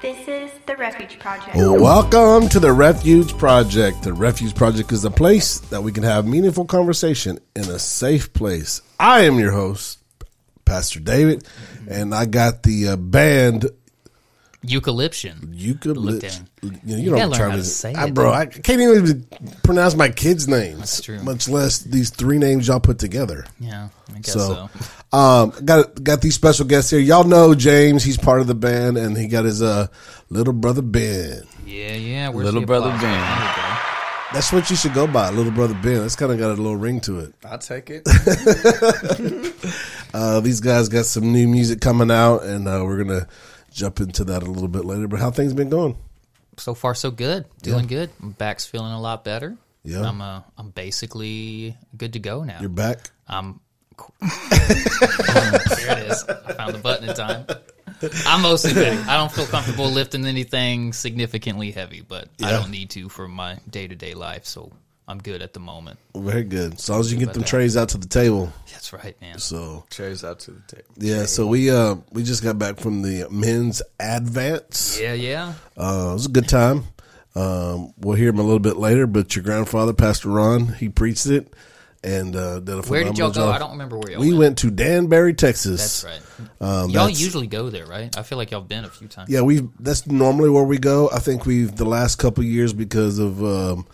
This is The Refuge Project. Welcome to The Refuge Project. The Refuge Project is a place that we can have meaningful conversation in a safe place. I am your host, Pastor David, and I got the band... Eucalyptian. Eucalyptian. You know what I'm trying to say. Bro, I can't even pronounce my kids' names. That's true. Much less these three names y'all put together. Yeah, I guess so. Got these special guests here. Y'all know James. He's part of the band, and he got his little brother Ben. Yeah. Little brother Ben. That's what you should go by, Little Brother Ben. That's kind of got a little ring to it. I'll take it. These guys got some new music coming out, and we're going to jump into that a little bit later, but how things been going? So far, so good. Doing good. My back's feeling a lot better. Yeah, I'm basically good to go now. You're back. There it is. I found the button in time. I'm mostly good. I don't feel comfortable lifting anything significantly heavy, but I don't need to for my day to day life. So I'm good at the moment. Very good. As long as you get them trays out to the table. That's right, man. So trays out to the table. Yeah. So we just got back from the men's advance. Yeah. It was a good time. We'll hear him a little bit later, but your grandfather, Pastor Ron, he preached it. And where did y'all go? I don't remember where y'all went. We went to Danbury, Texas. That's right. Y'all usually go there, right? I feel like y'all been a few times. Yeah, that's normally where we go. I think we've the last couple of years because of.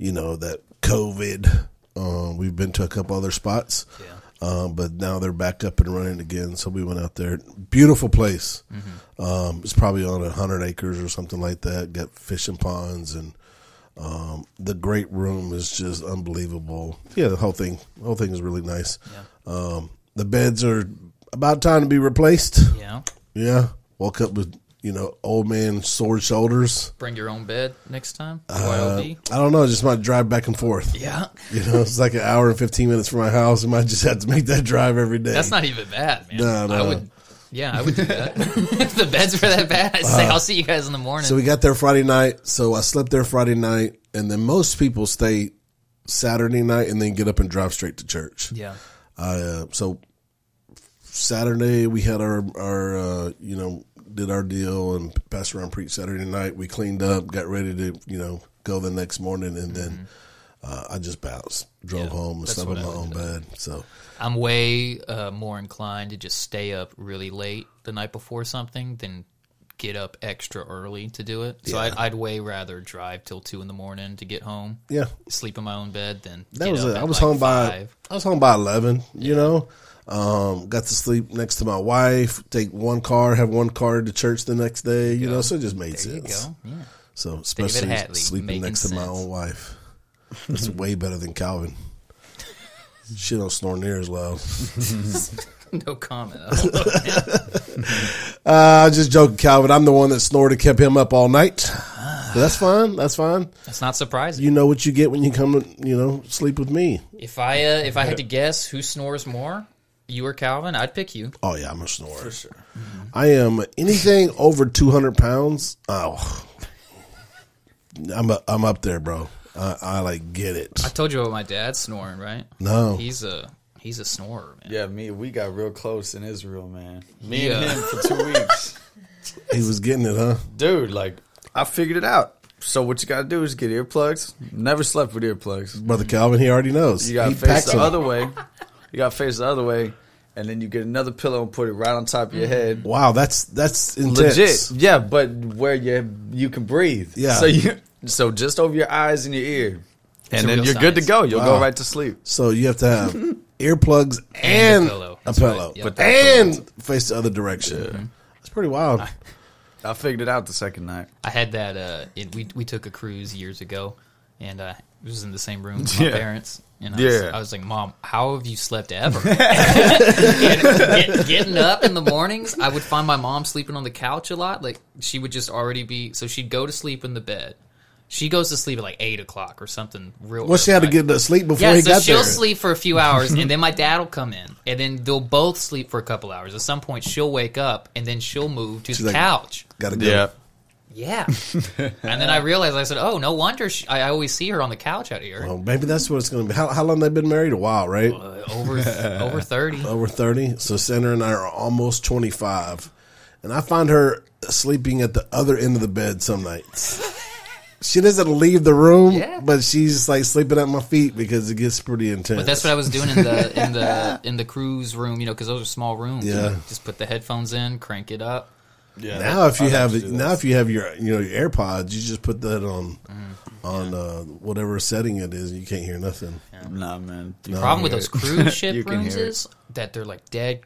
That COVID, we've been to a couple other spots, but now they're back up and running again. So we went out there. Beautiful place. Mm-hmm. It's probably on 100 acres or something like that. Got fishing ponds and the great room is just unbelievable. Yeah, the whole thing is really nice. Yeah. The beds are about time to be replaced. Yeah. Woke up with. Old man sore shoulders. Bring your own bed next time? I don't know. Just my drive back and forth. Yeah. It's like an hour and 15 minutes from my house. I might just have to make that drive every day. That's not even bad, man. No. I would do that. If the beds were that bad, I'd say, I'll see you guys in the morning. So we got there Friday night. So I slept there Friday night. And then most people stay Saturday night and then get up and drive straight to church. Yeah. So Saturday we had our did our deal and passed around preach Saturday night. We cleaned up, got ready to, go the next morning. And then I just bounced, drove home and slept in my own bed. So I'm way more inclined to just stay up really late the night before something than get up extra early to do it. So I'd way rather drive till 2 a.m. to get home. Yeah. Sleep in my own bed. Then that was it. I was home by 11, got to sleep next to my wife, have one car to church the next day, so it just made sense. There you go. Yeah. So especially sleeping next to my own wife. That's way better than Calvin. She don't snore near as loud. No comment. I'm just joking, Calvin. I'm the one that snored and kept him up all night. But that's fine. That's not surprising. You know what you get when you come, sleep with me. If I had to guess who snores more, you or Calvin, I'd pick you. Oh, yeah, I'm a snorer. For sure. Mm-hmm. I am anything over 200 pounds. Oh, I'm up there, bro. I get it. I told you about my dad snoring, right? No. He's a snorer, man. Yeah, we got real close in Israel, man. Me and him for 2 weeks. He was getting it, huh? Dude, I figured it out. So what you got to do is get earplugs. Never slept with earplugs. Brother Calvin, he already knows. You got to face the other way. You got to face the other way, and then you get another pillow and put it right on top of your head. Wow, that's intense. Legit, yeah, but where you can breathe. Yeah. So just over your eyes and your ear, and then you're good to go. You'll go right to sleep. So you have to have earplugs and a pillow. Yep. And face the other direction. Yeah. Mm-hmm. That's pretty wild. I figured it out the second night. I had that. We took a cruise years ago, and it was in the same room with my parents. And I was like, Mom, how have you slept ever? Getting up in the mornings, I would find my mom sleeping on the couch a lot. Like, she would just already be... So she'd go to sleep in the bed. She goes to sleep at 8 o'clock or something real early. Well, she had to get to sleep before he got there. Yeah, so she'll sleep for a few hours, and then my dad will come in. And then they'll both sleep for a couple hours. At some point, she'll wake up, and then she'll move to the couch. Gotta go. Yeah. Yeah. And then I realized, I said, oh, no wonder I always see her on the couch out here. Well, maybe that's what it's going to be. How long have they been married? A while, right? Over 30. Over 30. So Sandra and I are almost 25. And I find her sleeping at the other end of the bed some nights. She doesn't leave the room, but she's like sleeping at my feet because it gets pretty intense. But that's what I was doing in the cruise room, you know, because those are small rooms. Yeah, just put the headphones in, crank it up. Yeah. Now if you have your your AirPods, you just put that on whatever setting it is, and you can't hear nothing. Yeah. Nah, man. The problem with those cruise ship rooms is that they're like dead.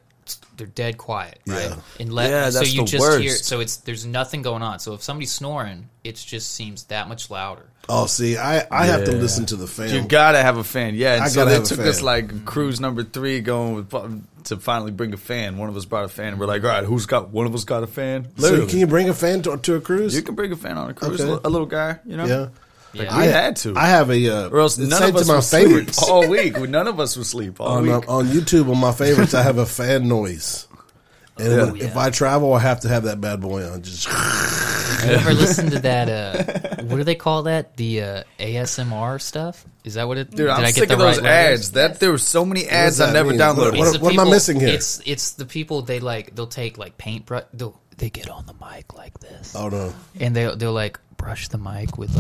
They're dead quiet, right? Yeah. That's so you the just worst. Hear, so it's there's nothing going on. So if somebody's snoring, it just seems that much louder. Oh, see, I have to listen to the fan. You gotta have a fan, yeah. And so they took us like cruise number 3 to finally bring a fan. One of us brought a fan, and we're like, all right, one of us got a fan? Literally. So can you bring a fan to a cruise? You can bring a fan on a cruise, okay. A little guy, you know? Yeah. Like I had to. I have a or else none of us my favorites all week. None of us would sleep all week. On YouTube, on my favorites, I have a fan noise, and if I travel, I have to have that bad boy on. Just you ever listen to that? What do they call that? The ASMR stuff. Is that what it? Dude, I'm sick of those ads. There were so many ads I never downloaded. What am I missing here? It's the people they'll take like paintbrush. They get on the mic like this. Oh no! And they're like. Brush the mic with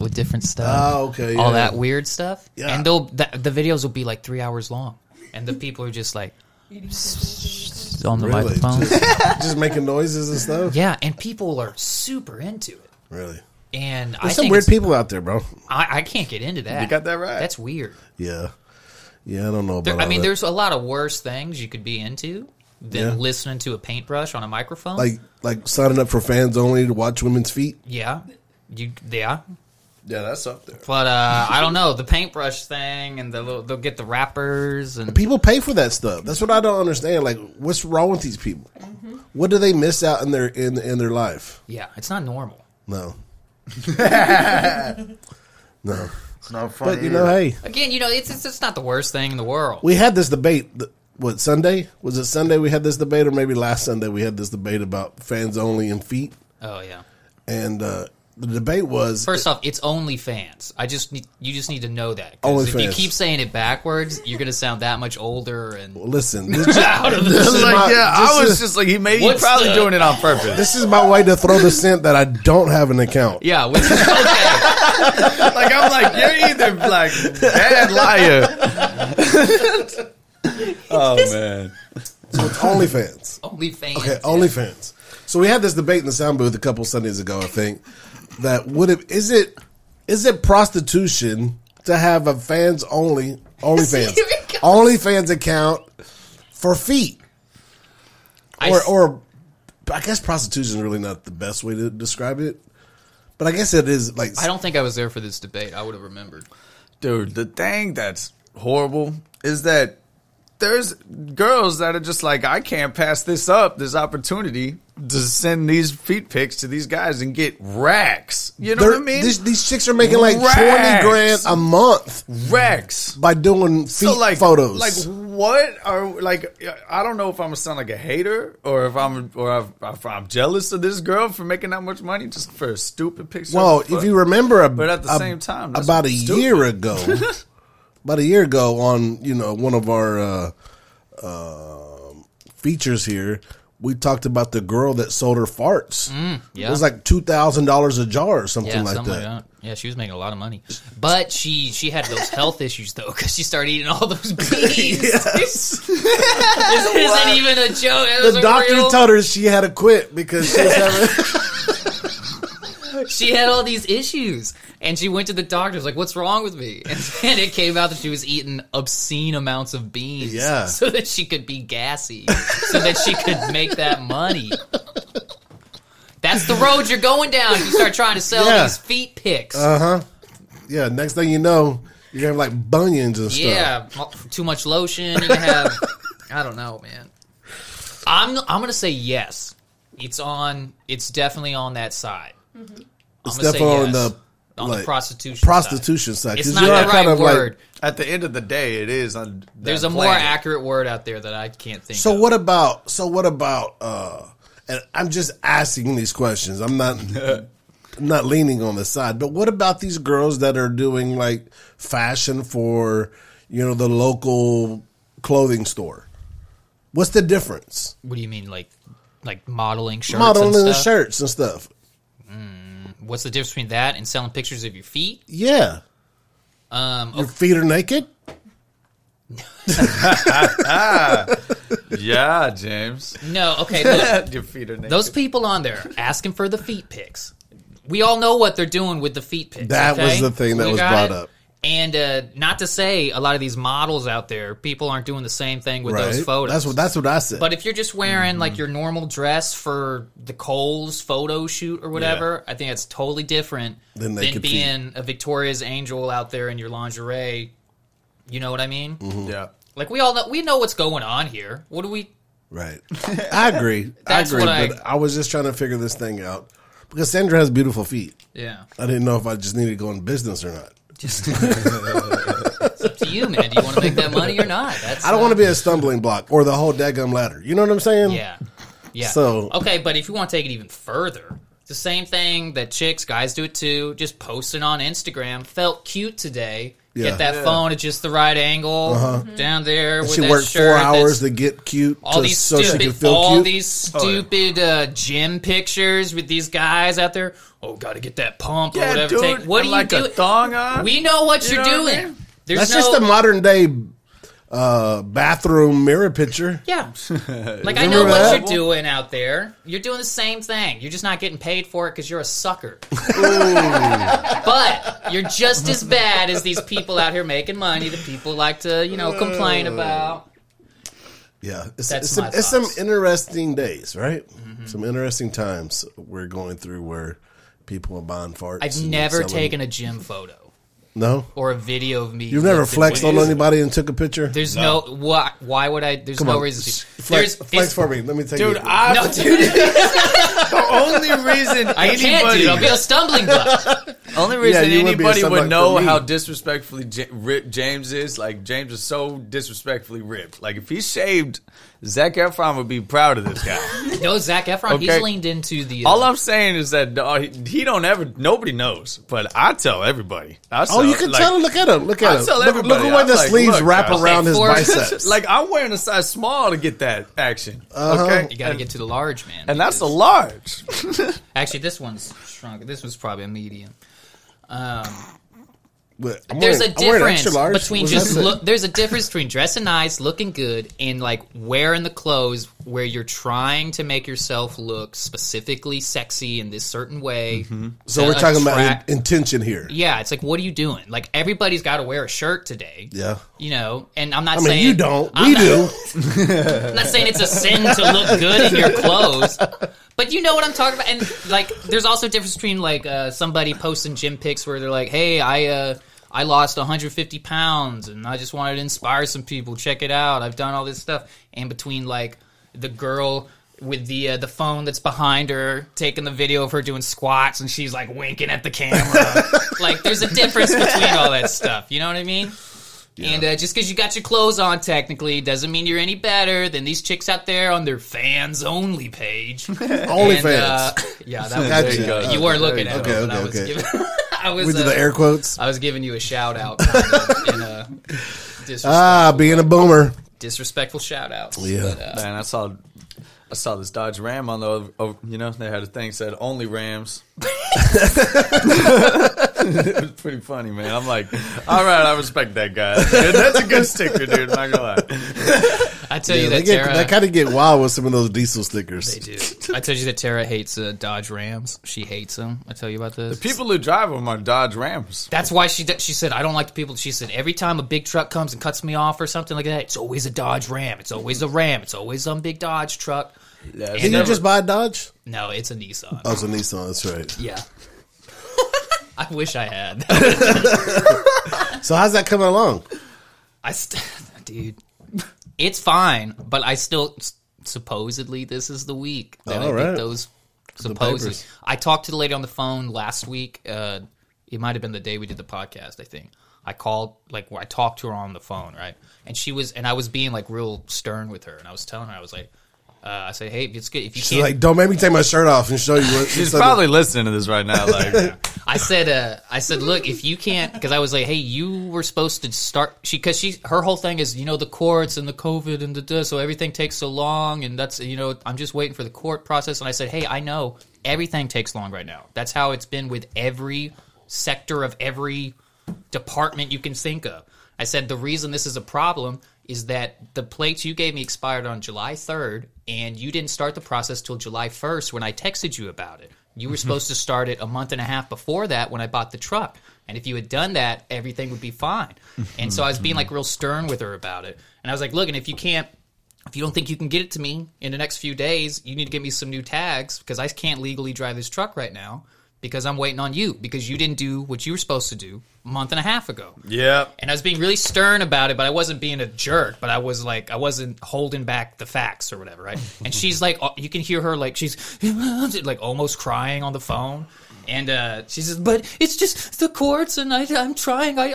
with different stuff. Oh, okay. Yeah. All that weird stuff. Yeah. And the videos will be like 3 hours long, and the people are just like on the microphone, just making noises and stuff. Yeah, and people are super into it. Really. And there's some weird people out there, bro. I can't get into that. You got that right. That's weird. Yeah. Yeah, I don't know about that. I mean, there's a lot of worse things you could be into. Than listening to a paintbrush on a microphone, like signing up for fans only to watch women's feet. Yeah, that's up there. But I don't know the paintbrush thing, and they'll get the rappers and people pay for that stuff. That's what I don't understand. Like, what's wrong with these people? Mm-hmm. What do they miss out in their life? Yeah, it's not normal. No, no, it's not funny. But hey, again, it's not the worst thing in the world. We had this debate. What, Sunday? Was it Sunday we had this debate, or maybe last Sunday we had this debate about fans only and feet? Oh, yeah. And the debate was... First off, it's only fans. You just need to know that. Only if fans. You keep saying it backwards, you're going to sound that much older and... Well, listen. He's probably doing it on purpose. This is my way to throw the scent that I don't have an account. Yeah, which is okay. I'm like, you're either like bad liar... Oh, man. So it's OnlyFans. Okay, OnlyFans. So we had this debate in the sound booth a couple Sundays ago, I think, that is it prostitution to have a OnlyFans account for feet? Or I guess prostitution is really not the best way to describe it. But I guess it is like... I don't think I was there for this debate. I would have remembered. Dude, the thing that's horrible is that there's girls that are just like, I can't pass this up, this opportunity to send these feet pics to these guys and get racks. You know what I mean? These chicks are making like $20,000 a month. Racks. By doing feet photos. I don't know if I'm gonna sound like a hater or if I'm jealous of this girl for making that much money just for a stupid picture. Well, if you remember, but at the same time, about a year ago. About a year ago on, one of our features here, we talked about the girl that sold her farts. It was like $2,000 a jar or something like that. Yeah, she was making a lot of money. But she had those health issues, though, because she started eating all those beans. This isn't even a joke. The doctor told her she had to quit because she was she had all these issues, and she went to the doctor. Was like, "What's wrong with me?" And it came out that she was eating obscene amounts of beans, so that she could be gassy, so that she could make that money. That's the road you're going down. You start trying to sell these feet pics. Yeah. Next thing you know, you're gonna have like bunions and stuff. Yeah. Too much lotion. You have. I don't know, man. I'm gonna say yes. It's definitely on that side. Mm-hmm. It's definitely on the prostitution side. It's not the right word. At the end of the day, it is. There's a more accurate word out there that I can't think of. So what about And I'm just asking these questions. I'm not leaning on the side. But what about these girls that are doing like fashion for, you know, the local clothing store? What's the difference? What do you mean, like modeling shirts? Modeling the shirts and stuff. What's the difference between that and selling pictures of your feet? Yeah. Your feet are naked? Yeah, James. No, okay. Look, your feet are naked. Those people on there asking for the feet pics. We all know what they're doing with the feet pics. That was the thing that was brought up. And not to say a lot of these models out there, people aren't doing the same thing with those photos. That's what I said. But if you're just wearing like your normal dress for the Kohl's photo shoot or whatever, I think that's totally different than being a Victoria's Angel out there in your lingerie. You know what I mean? Mm-hmm. Yeah. Like we know what's going on here. What do we? Right. I agree. But I was just trying to figure this thing out because Sandra has beautiful feet. Yeah. I didn't know if I just needed to go in business or not. It's up to you, man. Do you want to make that money or not? I don't want to be a stumbling block or the whole daggum ladder. You know what I'm saying? Yeah. Yeah. So okay, but if you want to take it even further, it's the same thing that guys do it too. Just posting on Instagram. Felt cute today. Yeah. Get that phone at just the right angle down there. And with she that worked shirt 4 hours to get cute, so she could feel cute. All these stupid gym pictures with these guys out there. Oh, got to get that pump or whatever. Dude, what do you like do? A thong on? We know what you're doing. I mean? That's just a modern day bathroom mirror picture. Yeah, like I know what you're doing out there. You're doing the same thing. You're just not getting paid for it because you're a sucker. But you're just as bad as these people out here making money that people like to, you know, complain about. Yeah, it's some interesting days, right? Mm-hmm. Some interesting times we're going through where people are buying farts. I've never taken a gym photo. No, or a video of me. You've never flexed on anybody and took a picture. There's no why would I? There's no reason to flex for me. Let me take you. Dude. The only reason I can't, dude, I'll be a stumbling block. Only reason anybody would know how disrespectfully ripped James is. Like James is so disrespectfully ripped. Like if he shaved, Zac Efron would be proud of this guy. No, Zac Efron, he's leaned into the... all I'm saying is that he don't ever... Nobody knows, but I tell everybody. You can tell him. Look at him. Look at him. Look at where the sleeves wrap around his biceps. Like, I'm wearing a size small to get that action. Okay, you got to get to the large, man. And that's a large. Actually, this one's shrunk. This was probably a medium. There's a difference between dressing nice, looking good, and like wearing the clothes where you're trying to make yourself look specifically sexy in this certain way. Mm-hmm. So we're talking about intention here. Yeah, it's like, what are you doing? Like everybody's got to wear a shirt today. Yeah, you know, and I'm not saying you don't. We do. I'm not saying it's a sin to look good in your clothes. But you know what I'm talking about. And, like, there's also a difference between, like, somebody posting gym pics where they're like, hey, I lost 150 pounds and I just wanted to inspire some people. Check it out. I've done all this stuff. And between, like, the girl with the phone that's behind her taking the video of her doing squats and she's, like, winking at the camera. Like, there's a difference between all that stuff. You know what I mean? Yeah. And just because you got your clothes on, technically, doesn't mean you're any better than these chicks out there on their fans-only page. Yeah, that was there you go. You weren't looking at it. We did the air quotes. I was giving you a shout-out. Being a boomer. Disrespectful shout-out. Yeah. But, man, I saw this Dodge Ram on the, you know, they had a thing that said only Rams. It was pretty funny, man. I'm like, all right, I respect that guy. That's a good sticker, dude. I'm not gonna lie. I tell you that Tara, they kind of get wild with some of those diesel stickers. They do. I tell you that Tara hates Dodge Rams. She hates them. I tell you about this. The people who drive them are Dodge Rams. That's why she said, I don't like the people. She said every time a big truck comes and cuts me off or something like that, it's always a Dodge Ram. It's always aRam. It's always some big Dodge truck. Yeah, can you just buy a Dodge? No, it's a Nissan. Oh, it's a Nissan. That's right. Yeah. I wish I had. So how's that coming along? Dude, it's fine, but I still supposedly this is the week that get those supposedly. I talked to the lady on the phone last week. It might have been the day we did the podcast, I think. I called, like, I talked to her on the phone, right? And I was being like real stern with her, and I was telling her, I was like, I say, hey, it's good if you can't. Like, don't make me take my shirt off and show you what. She's probably listening to this right now. Like, I said, look, if you can't, because I was like, hey, you were supposed to start. Her whole thing is, you know, the courts and the COVID and so everything takes so long, and that's, you know, I'm just waiting for the court process. And I said, hey, I know everything takes long right now. That's how it's been with every sector of every department you can think of. I said, the reason this is a problem is that the plates you gave me expired on July 3rd, and you didn't start the process till July 1st when I texted you about it. You were supposed to start it a month and a half before that when I bought the truck. And if you had done that, everything would be fine. And so I was being like real stern with her about it. And I was like, look, and if you don't think you can get it to me in the next few days, you need to give me some new tags because I can't legally drive this truck right now. Because I'm waiting on you, because you didn't do what you were supposed to do a month and a half ago. Yeah. And I was being really stern about it, but I wasn't being a jerk. But I was like, I wasn't holding back the facts or whatever, right? And she's like, you can hear her like, she's like almost crying on the phone. And she says, but it's just the courts, and I'm trying. I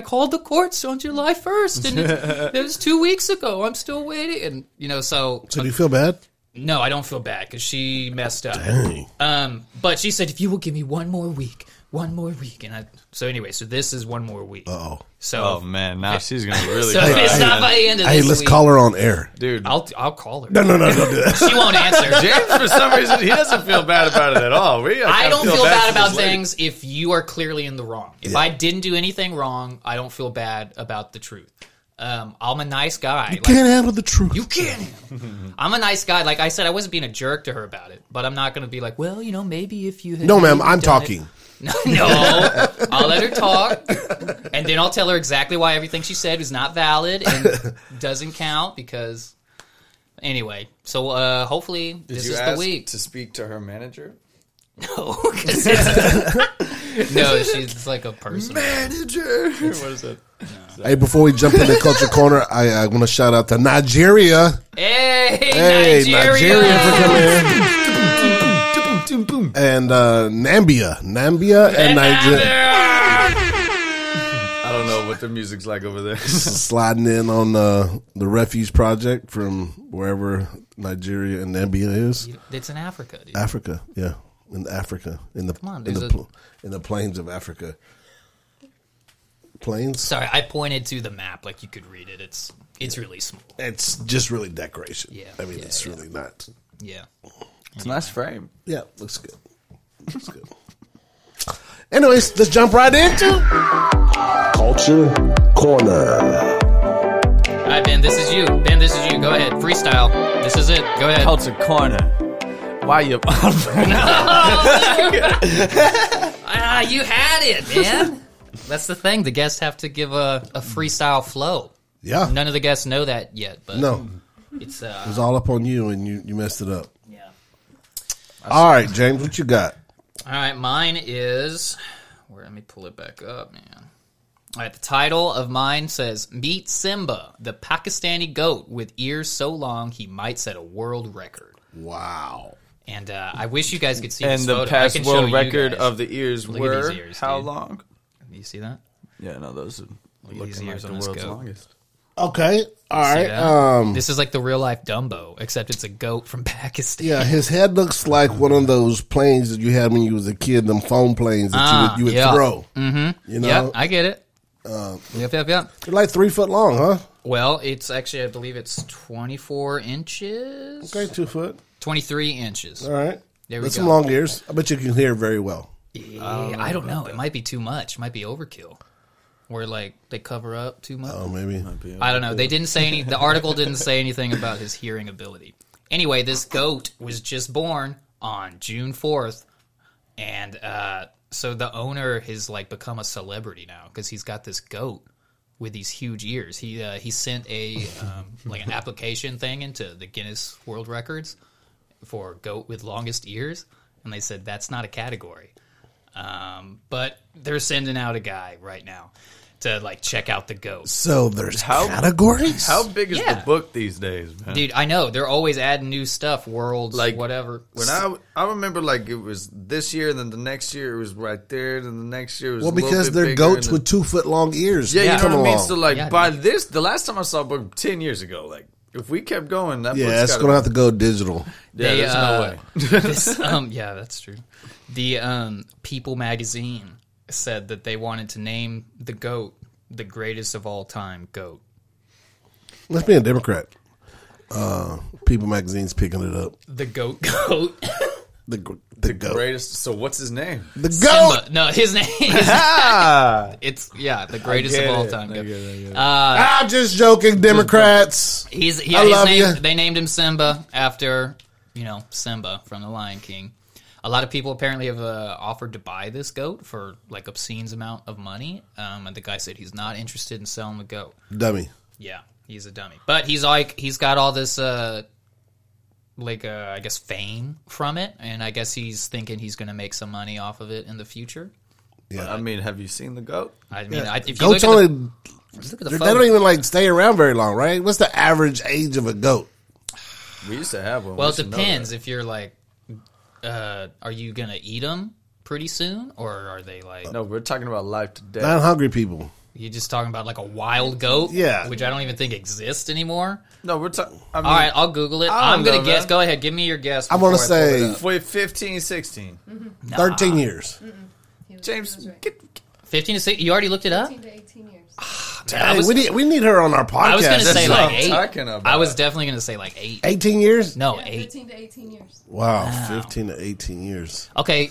called the courts on July 1st, and it was 2 weeks ago. I'm still waiting. And, you know, so do you feel bad? No, I don't feel bad because she messed up. Dang. But she said, if you will give me one more week. And so this is one more week. Uh-oh. So, oh, man, now she's going to be really cry. It's not by the end of this week. Hey, let's call her on air. Dude. I'll call her. No, don't do that. She won't answer. James, for some reason, he doesn't feel bad about it at all. I don't feel bad about things if you are clearly in the wrong. If I didn't do anything wrong, I don't feel bad about the truth. I'm a nice guy. You can't handle the truth. You can't. I'm a nice guy. Like I said, I wasn't being a jerk to her about it, but I'm not going to be like, well, you know, maybe if you had. No, ma'am, I'm talking. No, I'll let her talk, and then I'll tell her exactly why everything she said was not valid and doesn't count because. Anyway, so hopefully this is the week to speak to her manager. No, because no, she's like a person manager. What is it? No. Hey, before we jump into Culture Corner, I want to shout out to Nigeria. Hey, Nigeria for coming in. And Namibia and Nigeria. I don't know what their music's like over there. Sliding in on the Refuge Project from wherever Nigeria and Namibia is. It's in Africa, dude. Africa, yeah. In Africa, in the plains of Africa. Plains? Sorry, I pointed to the map like you could read it. It's really small. It's just really decoration. Yeah, I mean, it's really not. Yeah, it's a nice frame. Yeah, looks good. Looks good. Anyways, let's jump right into Culture Corner. All right, Ben, this is you. Go ahead, freestyle. This is it. Go ahead. Culture Corner. Why you? You had it, man. That's the thing. The guests have to give a freestyle flow. Yeah. None of the guests know that yet. But no. It was all up on you, and you messed it up. Yeah. All right, James, what you got? All right, mine is... let me pull it back up, man. All right, the title of mine says, Meet Simba, the Pakistani goat with ears so long he might set a world record. Wow. And I wish you guys could see this photo. And the past world record of the ears were how long? You see that? Yeah, no, those are looking like the world's longest. Okay, all right. This is like the real-life Dumbo, except it's a goat from Pakistan. Yeah, his head looks like one of those planes that you had when you was a kid, them foam planes that you would throw. Mm-hmm. You know? Yeah, I get it. Yep. They're like 3 foot long, huh? Well, it's actually, I believe it's 24 inches. Okay, 2 foot. 23 inches. All right. There we go. That's some long ears. I bet you can hear very well. Yeah, I don't know. It might be too much. It might be overkill. Where, like, they cover up too much. Oh, maybe. I don't know. They didn't say anything. The article didn't say anything about his hearing ability. Anyway, this goat was just born on June 4th. And so the owner has, like, become a celebrity now because he's got this goat with these huge ears. He sent an application thing into the Guinness World Records for goat with longest ears. And they said, that's not a category. But they're sending out a guy right now to like check out the goat. So there's categories? How big is the book these days, man? Dude, I know. They're always adding new stuff, worlds, like, whatever. When I remember like it was this year, then the next year it was right there, then the next year it was because they're goats with 2 foot long ears. Yeah, you know what I mean? So like by this, the last time I saw a book 10 years ago, like If we kept going, Netflix it's going to have to go digital. Yeah, there's no way. Yeah, that's true. The People magazine said that they wanted to name the GOAT the greatest of all time GOAT. Let's be a Democrat. People magazine's picking it up. The GOAT. The GOAT. Greatest. So what's his name? The GOAT. Simba. No, his name is it's the greatest of all time. I get it. I'm just joking, Democrats. They named him Simba after, Simba from The Lion King. A lot of people apparently have offered to buy this goat for obscene amount of money. And the guy said he's not interested in selling the goat. Dummy. Yeah, he's a dummy. But he's got all this I guess fame from it, and I guess he's thinking he's going to make some money off of it in the future. Yeah, but, have you seen the goat? If you look at the they don't even stay around very long, right? What's the average age of a goat? We used to have one. Well, it depends if you're are you going to eat them pretty soon, or are they No, we're talking about life to death. Not hungry people. You're just talking about a wild goat, which I don't even think exists anymore. No, we're talking. All right, I'll Google it. I'm going to guess. Man. Go ahead. Give me your guess. I want to say 15, 16. Mm-hmm. Nah. 13 years. Mm-hmm. James, right. 15 to 16. You already looked it up? 15 to 18 years. Dang, we need her on our podcast. I was going to say eight. I was definitely going to say 8. 18 years? No, 8. 15 to 18 years. Wow, 15 to 18 years. Okay,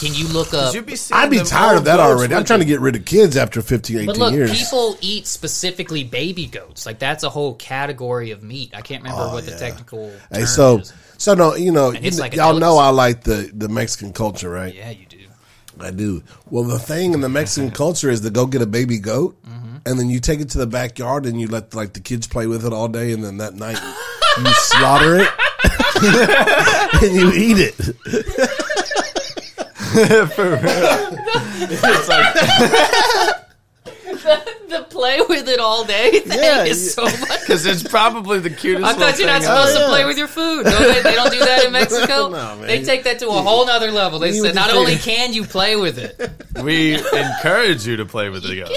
can you look up? I'd be tired of that already. I'm trying to get rid of kids after 15, 18 years. But look, people eat specifically baby goats. That's a whole category of meat. I can't remember what the technical term is. So, no, y'all know I like the Mexican culture, right? Yeah, you do. I do. Well, the thing in the Mexican culture is to go get a baby goat, and then you take it to the backyard, and you let the kids play with it all day, and then that night you slaughter it and you eat it. For real, it's the play with it all day thing is so much because it's probably the cutest. I thought you're not supposed to play with your food. No, they don't do that in Mexico. No, man. They take that to a whole nother level. They said not only can you play with it, we encourage you to play with it.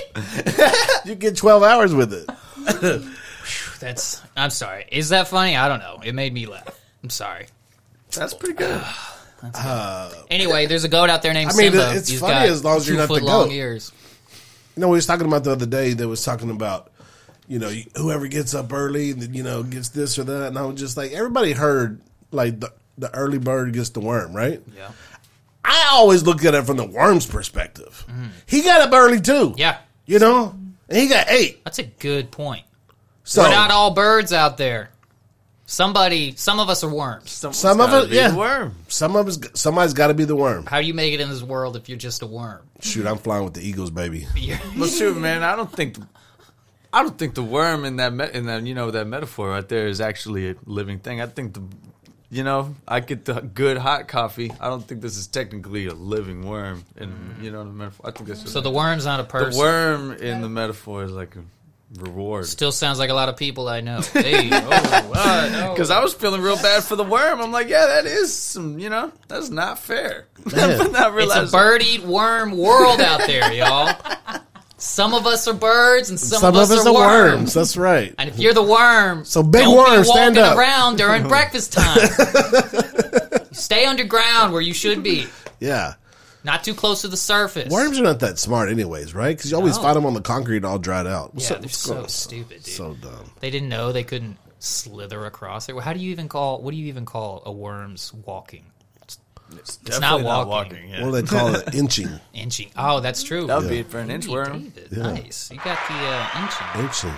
You get 12 hours with it. I'm sorry. Is that funny? I don't know. It made me laugh. I'm sorry. That's pretty good. That's good. Anyway, there's a goat out there named Simba. It's He's funny got as long as you're not the long goat. Ears. We was talking about the other day. They was talking about, whoever gets up early, gets this or that. And I was just everybody heard, the early bird gets the worm, right? Yeah. I always look at it from the worm's perspective. Mm. He got up early too. Yeah. And he got 8. That's a good point. So, we're not all birds out there. Some of us are worms. Some of us, the worm. Somebody's got to be the worm. How do you make it in this world if you're just a worm? Shoot, I'm flying with the Eagles, baby. Well, shoot, man, I don't think the worm in that metaphor right there is actually a living thing. I think I get the good hot coffee. I don't think this is technically a living worm, and the metaphor. I think that's so. The worm's not a person. The worm in the metaphor is like a reward. Still sounds like a lot of people I know. Hey, because I was feeling real bad for the worm. I'm like, that is some, that's not fair. But not realizing it's a bird eat worm world out there, y'all. Some of us are birds and some of us are worms. That's right. And if you're the worm, so big worm, stand up. Don't be walking around during breakfast time. Stay underground where you should be. Yeah. Not too close to the surface. Worms are not that smart anyways, right? Because you always find them on the concrete all dried out. They're so stupid, dude. So dumb. They didn't know they couldn't slither across it. What do you even call a worm's walking? It's not walking. Yeah. What do they call it? Inching. Inching. Oh, that's true. That would be for an inchworm. Nice. You got the inching. Inching.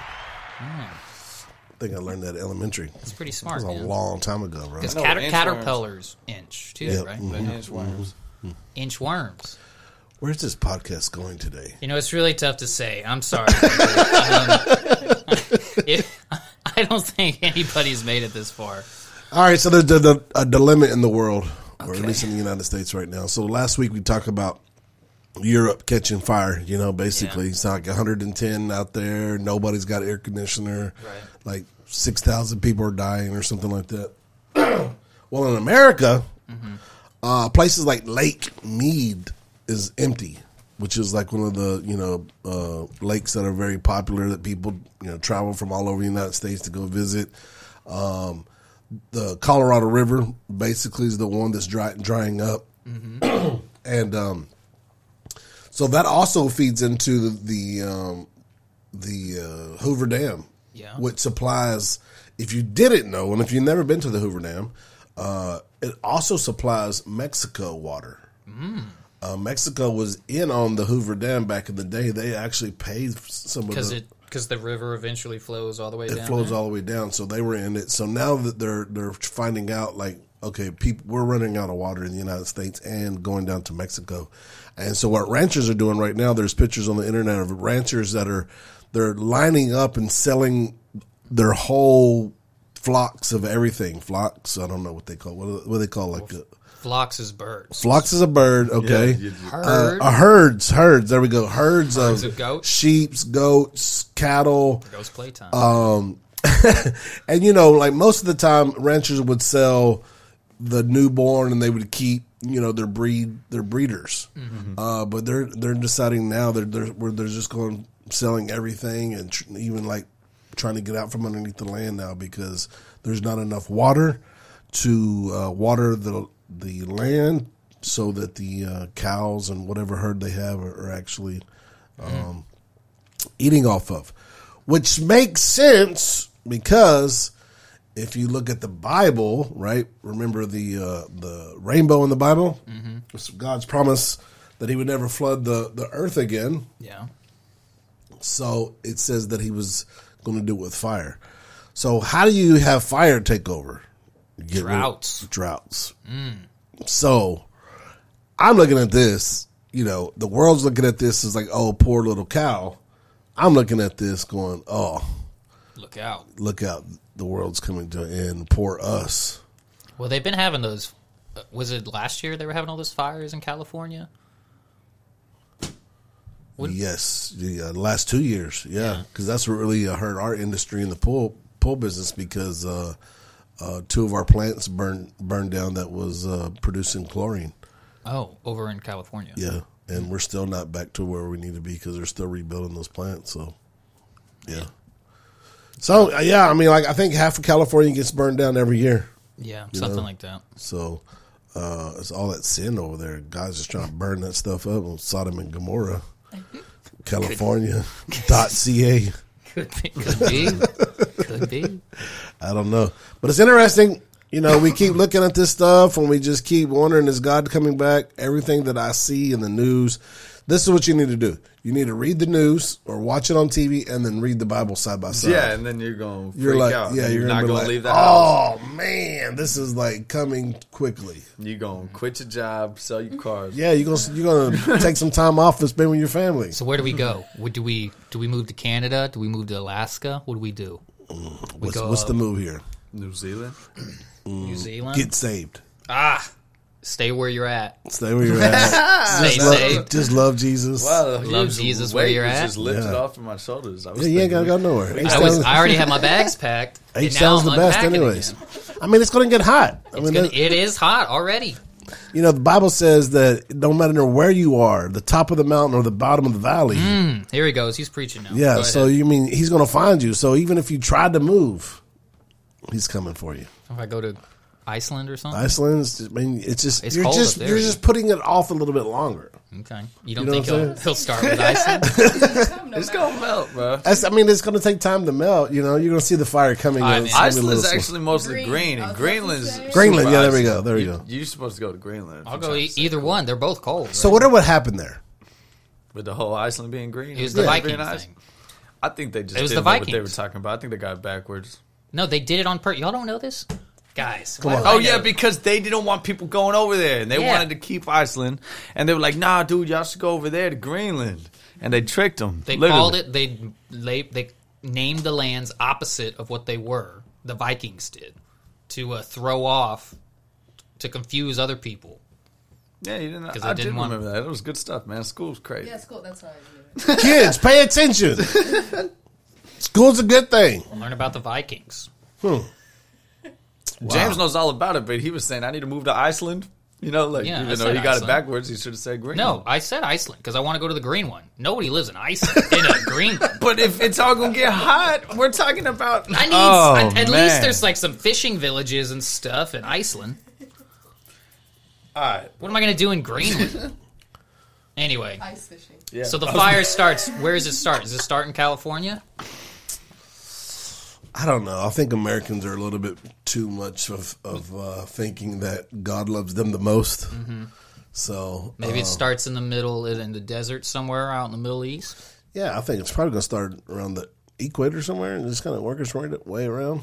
Mm. I think I learned that elementary. That's pretty smart. That was a long time ago, bro. Because caterpillars inch, too, right? Mm-hmm. Inchworms. Inchworms. Where's this podcast going today? It's really tough to say. I'm sorry. I don't think anybody's made it this far. All right, so there's a dilemma in the world, or at least in the United States right now. So last week we talked about Europe catching fire, basically. Yeah. It's 110 out there. Nobody's got air conditioner. Right. 6,000 people are dying or something like that. Well, in America... Mm-hmm. Places like Lake Mead is empty which is like one of the, lakes that are very popular that people, travel from all over the United States to go visit. The Colorado River basically is the one that's drying up. Mm-hmm. And so that also feeds into the Hoover Dam, yeah, which supplies, if you didn't know, and if you've never been to the Hoover Dam, it also supplies Mexico water. Mm. Mexico was in on the Hoover Dam back in the day. They actually paid some of the... Because the river eventually flows all the way down. It flows all the way down, so they were in it. So now that they're finding out, like, okay, people, we're running out of water in the United States and going down to Mexico. And so what ranchers are doing right now, there's pictures on the internet of ranchers that they're lining up and selling their whole flocks of everything. Flocks, I don't know what they call. What do they call, like? Flocks is birds. Flocks is a bird, okay. Yeah, herd. Herds. There we go. Herds of goats. Sheep, goats, cattle. Goats playtime. And, like most of the time, ranchers would sell the newborn and they would keep, their breeders. Mm-hmm. But they're deciding now they're just going selling everything and even like trying to get out from underneath the land now because there's not enough water to water the land so that the cows and whatever herd they have are actually eating off of, which makes sense because if you look at the Bible, right? Remember the rainbow in the Bible? Mm-hmm. It's God's promise that he would never flood the earth again. Yeah. So it says that he was going to do it with fire. So how do you have fire take over? Droughts. Mm. So I'm looking at this, the world's looking at this as like, oh, poor little cow. I'm looking at this going, oh, look out. The world's coming to an end. Poor us. Well, they've been having those. Was it last year they were having all those fires in California? Yes. The last 2 years. Yeah. Because that's what really hurt our industry in the pool business because, two of our plants burned down that was producing chlorine. Oh, over in California. Yeah, and we're still not back to where we need to be because they're still rebuilding those plants. So, yeah. So, yeah, I mean, like, I think half of California gets burned down every year. Yeah, something like that. So, it's all that sin over there. Guys just trying to burn that stuff up on Sodom and Gomorrah, California.ca. Could be. I don't know. But it's interesting. We keep looking at this stuff and we just keep wondering, is God coming back? Everything that I see in the news, this is what you need to do. You need to read the news or watch it on TV and then read the Bible side by side. Yeah, and then you're going to freak out. Yeah, you're not going to leave that house. Oh, man, this is like coming quickly. You're going to quit your job, sell your cars. Yeah, you're going to take some time off and spend with your family. So where do we go? What do we move to Canada? Do we move to Alaska? What do we do? What's the move here? New Zealand. New Zealand? Get saved. Ah, stay where you're at. Just love Jesus. Wow, love Jesus where you're at. Just lifted off of my shoulders. You ain't gotta go nowhere. I already had my bags packed. 8 sounds the best, anyways. I mean, it's gonna get hot. It is hot already. The Bible says that it don't matter where you are, the top of the mountain or the bottom of the valley. Here he goes. He's preaching now. Yeah. So you mean he's gonna find you? So even if you tried to move, he's coming for you. If I go to Iceland or something? You're just putting it off a little bit longer. Okay. You don't think he'll start with Iceland? It's going to melt, bro. It's going to take time to melt. You're going to see the fire coming. Iceland's actually mostly green. Greenland, yeah, there we go. You're supposed to go to Greenland. I'll go either one. They're both cold. Right? So what would happen there? With the whole Iceland being green? It was the Viking thing. I think they just didn't know what they were talking about. I think they got backwards. No, they did it on purpose. Y'all don't know this? Guys. Oh, yeah, because they didn't want people going over there, and they wanted to keep Iceland. And they were like, nah, dude, y'all should go over there to Greenland. And they tricked them. They called it, they named the lands opposite of what they were, the Vikings did, to throw off, to confuse other people. Yeah, I didn't remember that. It was good stuff, man. School's crazy. Yeah, school, that's how I do it. Kids, pay attention. School's a good thing. We'll learn about the Vikings. Wow. James knows all about it, but he was saying, I need to move to Iceland. You know, like, yeah, even though he got it backwards, he should have said green. No, I said Iceland because I want to go to the green one. Nobody lives in Iceland in a green one. But if it's all going to get hot, we're talking about... I need, at least there's like some fishing villages and stuff in Iceland. All right. What am I going to do in Greenland? Anyway. Ice fishing. Yeah. So the fire starts. Where does it start? Does it start in California? I don't know. I think Americans are a little bit too much of thinking that God loves them the most. Mm-hmm. So maybe it starts in the middle, in the desert somewhere out in the Middle East. Yeah, I think it's probably going to start around the equator somewhere and just kind of work its way around.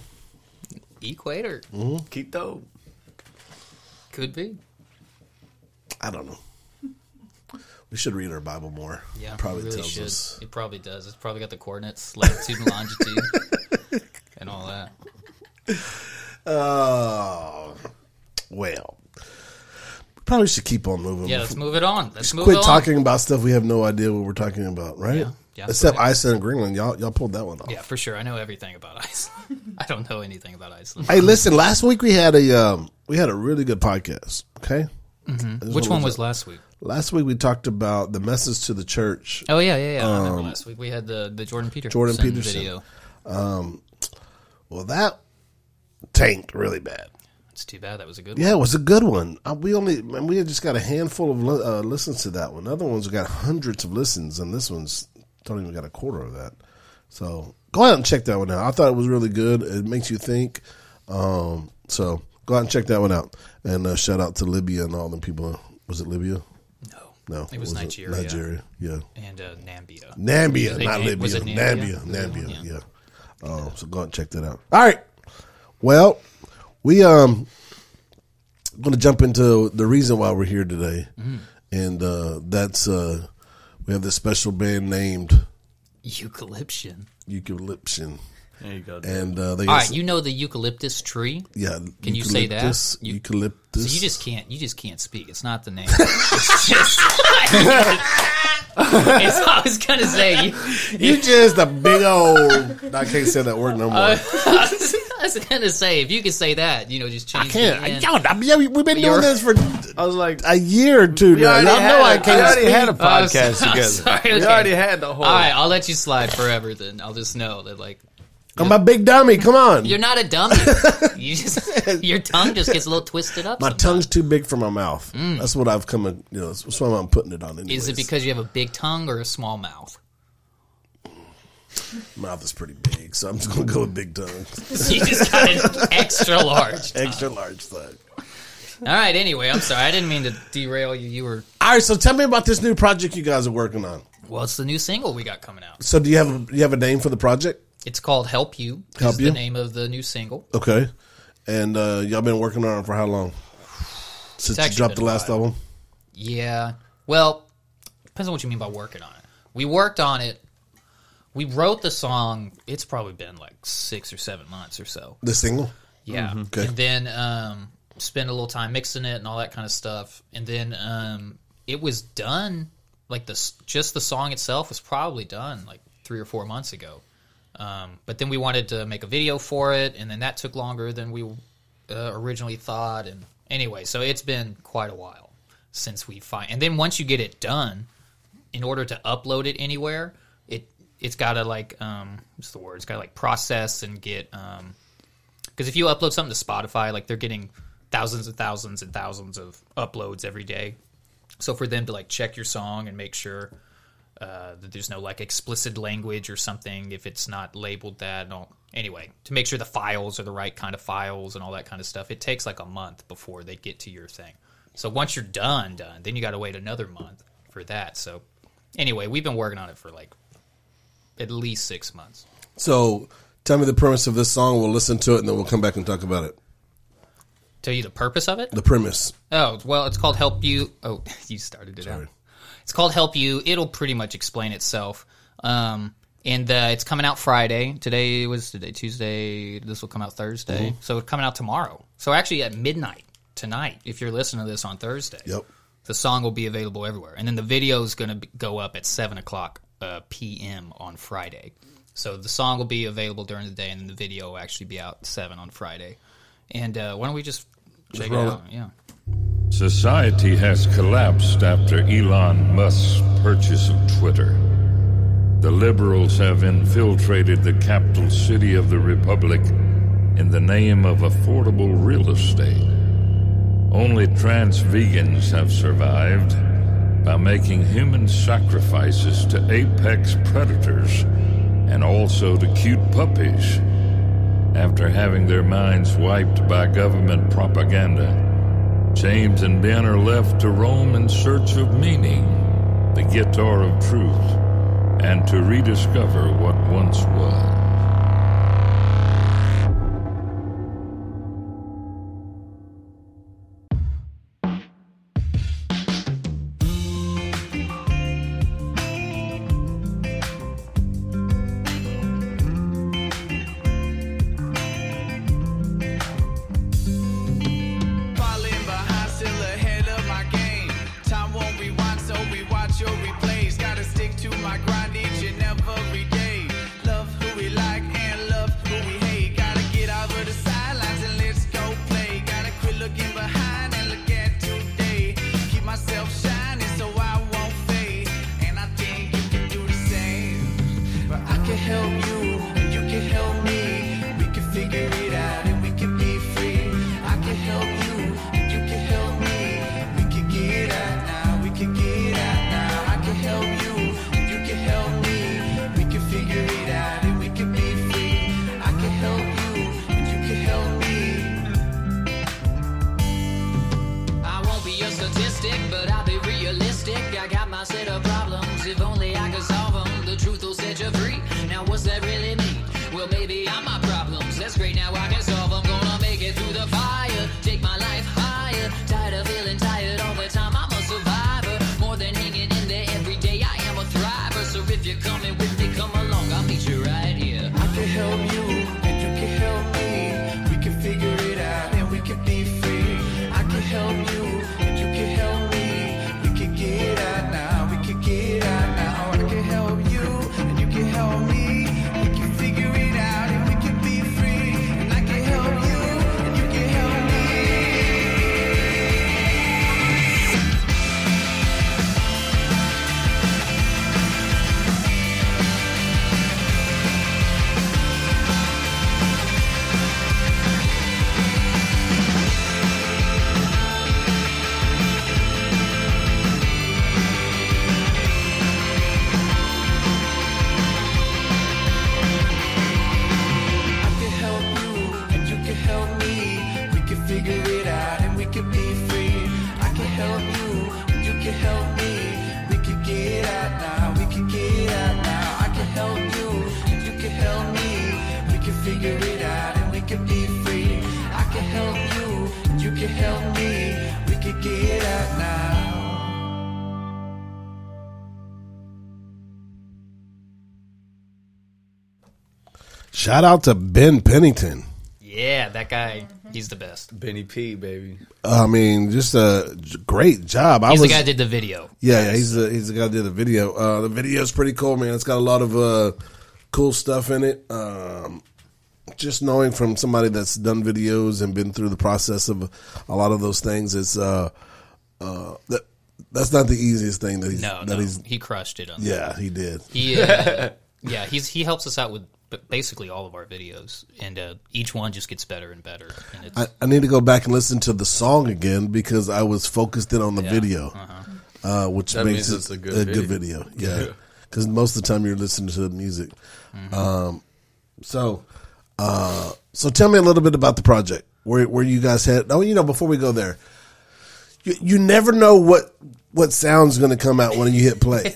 Equator? Mm-hmm. Quito. Could be. I don't know. We should read our Bible more. Yeah, probably really tells us. It probably does. It's probably got the coordinates, latitude and longitude. And all that. Well, we probably should keep on moving. Yeah, let's move it on. Let's move it on. Quit talking about stuff we have no idea what we're talking about, right? Yeah, except right. Iceland and Greenland. Y'all pulled that one off. Yeah, for sure. I know everything about Iceland. I don't know anything about Iceland. Hey, listen. Last week we had a really good podcast. Okay. Mm-hmm. Which one was last week? Last week we talked about the message to the church. Oh yeah. I remember last week we had the Jordan Peterson video. Well, that tanked really bad. It's too bad. That was a good one. Yeah, it was a good one. We had just got a handful of listens to that one. Other ones got hundreds of listens, and this one's don't even got a quarter of that. So go out and check that one out. I thought it was really good. It makes you think. So go out and check that one out. And shout out to Libya and all the people. Was it Libya? No, it was Nigeria. Nigeria, yeah, and Namibia. Namibia, not Libya. Was it Namibia? Namibia, yeah. So go and check that out. All right. Well, we going to jump into the reason why we're here today, and that's we have this special band named Eucalyptian. Eucalyptian. There you go. And all right, you know the eucalyptus tree? Yeah. Can you say that? Eucalyptus. So you just can't speak. It's not the name. It's just. I was gonna say you just a big old. I can't say that word no more. I was gonna say if you could say that, just change. I can't. We've been doing this for. I was like a year or two now. I know I can't. We already had a podcast together. Sorry, we already had the whole. All right, I'll let you slide forever. Then I'll just know that like. I'm a big dummy. Come on. You're not a dummy. Your tongue just gets a little twisted up. My tongue's too big for my mouth. That's what I've come. That's why I'm putting it on. Anyways. Is it because you have a big tongue or a small mouth? Mouth is pretty big, so I'm just gonna go with big tongue. You just got an extra large. Tongue. Extra large tongue. All right. Anyway, I'm sorry. I didn't mean to derail you. You were all right. So tell me about this new project you guys are working on. Well, it's the new single we got coming out. So do you have a name for the project? It's called Help You. Help You is the name of the new single. Okay. And y'all been working on it for how long? Since you dropped the last album? Yeah. Well, depends on what you mean by working on it. We worked on it. We wrote the song. It's probably been like 6 or 7 months or so. The single? Yeah. Mm-hmm. Okay. And then spent a little time mixing it and all that kind of stuff. And then it was done. Like just the song itself was probably done like 3 or 4 months ago. But then we wanted to make a video for it, and then that took longer than we originally thought. And anyway, so it's been quite a while since we and then once you get it done, in order to upload it anywhere, it's got to like what's the word? It's got to like process and get because if you upload something to Spotify, like they're getting thousands and thousands and thousands of uploads every day. So for them to like check your song and make sure. That there's no like explicit language or something if it's not labeled that. And all. Anyway, to make sure the files are the right kind of files and all that kind of stuff, it takes like a month before they get to your thing. So once you're done, then you got to wait another month for that. So anyway, we've been working on it for like at least 6 months. So tell me the premise of this song. We'll listen to it and then we'll come back and talk about it. Tell you the purpose of it? The premise. Oh, well, it's called Help You. Oh, you started it out. It's called Help You. It'll pretty much explain itself. And it's coming out Friday. Today, Tuesday. This will come out Thursday. Mm-hmm. So it's coming out tomorrow. So actually at midnight tonight, if you're listening to this on Thursday, yep. The song will be available everywhere. And then the video is going to go up at 7 o'clock p.m. on Friday. So the song will be available during the day, and then the video will actually be out at 7 on Friday. And why don't we just check it out? Yeah. Society has collapsed after Elon Musk's purchase of Twitter. The liberals have infiltrated the capital city of the Republic in the name of affordable real estate. Only trans vegans have survived by making human sacrifices to apex predators and also to cute puppies after having their minds wiped by government propaganda. James and Ben are left to roam in search of meaning, the guitar of truth, and to rediscover what once was. Shout out to Ben Pennington. Yeah, that guy, he's the best. Benny P, baby. I mean, just a great job. He's the guy that did the video. Yeah, yeah, he's the guy that did the video. The video's pretty cool, man. It's got a lot of cool stuff in it. Just knowing from somebody that's done videos and been through the process of a lot of those things, it's that's not the easiest thing that he's... he crushed it on that. Yeah, he did. Yeah, he helps us out with... But basically all of our videos, and each one just gets better and better. And it's, I need to go back and listen to the song again because I was focused in on the video, which that makes it a good video. Yeah, because most of the time you're listening to the music. Mm-hmm. So tell me a little bit about the project. Where you guys head? Oh, before we go there, you never know what sound's going to come out when you hit play,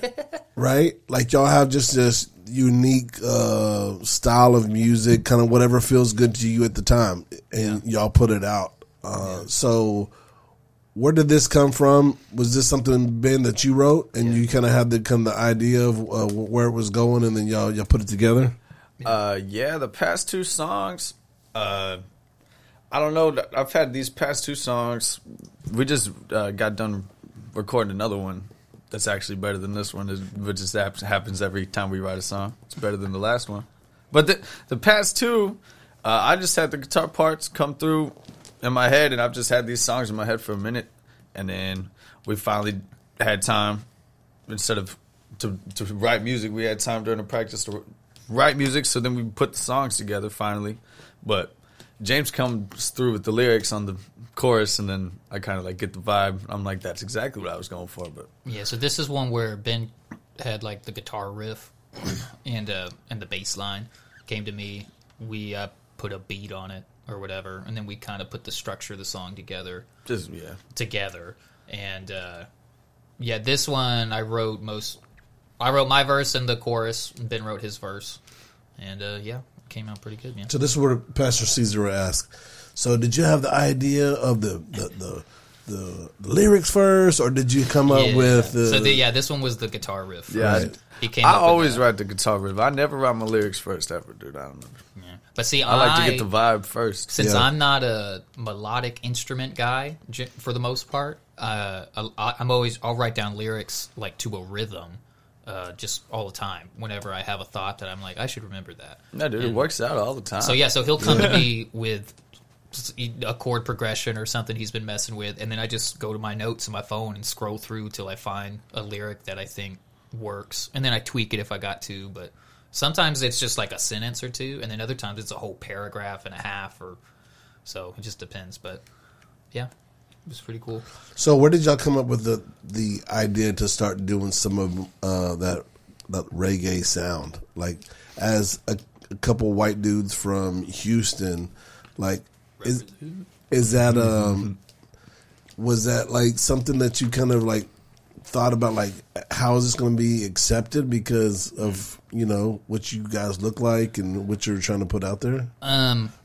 right? Like y'all have just unique style of music, kind of whatever feels good to you at the time, and y'all put it out. So where did this come from? Was this something, Ben, that you wrote and you kind of had the idea of where it was going, and then y'all put it together? The past two songs, I don't know, I've had these past two songs, we just got done recording another one that's actually better than this one. It just happens every time we write a song. It's better than the last one. But the past two, I just had the guitar parts come through in my head, and I've just had these songs in my head for a minute. and then we finally had time instead of to write music. We had time during the practice to write music, so then we put the songs together finally. But James comes through with the lyrics on the chorus, and then I kind of like get the vibe. I'm like, that's exactly what I was going for. But yeah, so this is one where Ben had like the guitar riff and the bass line came to me. We put a beat on it or whatever, and then we kind of put the structure of the song together. Just yeah, together. And yeah, this one I wrote my verse and the chorus. Ben wrote his verse, and yeah, it came out pretty good, man. So this is where Pastor Caesar asked, so did you have the idea of the lyrics first, or did you come up with the... So this one was the guitar riff first. Yeah, I always write the guitar riff. I never write my lyrics first ever, dude. I don't know. Yeah. But see, I like to get the vibe first. Since I'm not a melodic instrument guy for the most part, I'll write down lyrics like to a rhythm. Just all the time. Whenever I have a thought that I'm like, I should remember that. No, dude, it works out all the time. So yeah, so he'll come to me with a chord progression or something he's been messing with, and then I just go to my notes on my phone and scroll through till I find a lyric that I think works, and then I tweak it if I got to. But sometimes it's just like a sentence or two, and then other times it's a whole paragraph and a half, or so it just depends. But yeah, it was pretty cool. So where did y'all come up with the idea to start doing some of that reggae sound? Like, as a couple white dudes from Houston, like, is that was that like something that you kind of like thought about, like, how is this going to be accepted because of, you know, what you guys look like and what you're trying to put out there?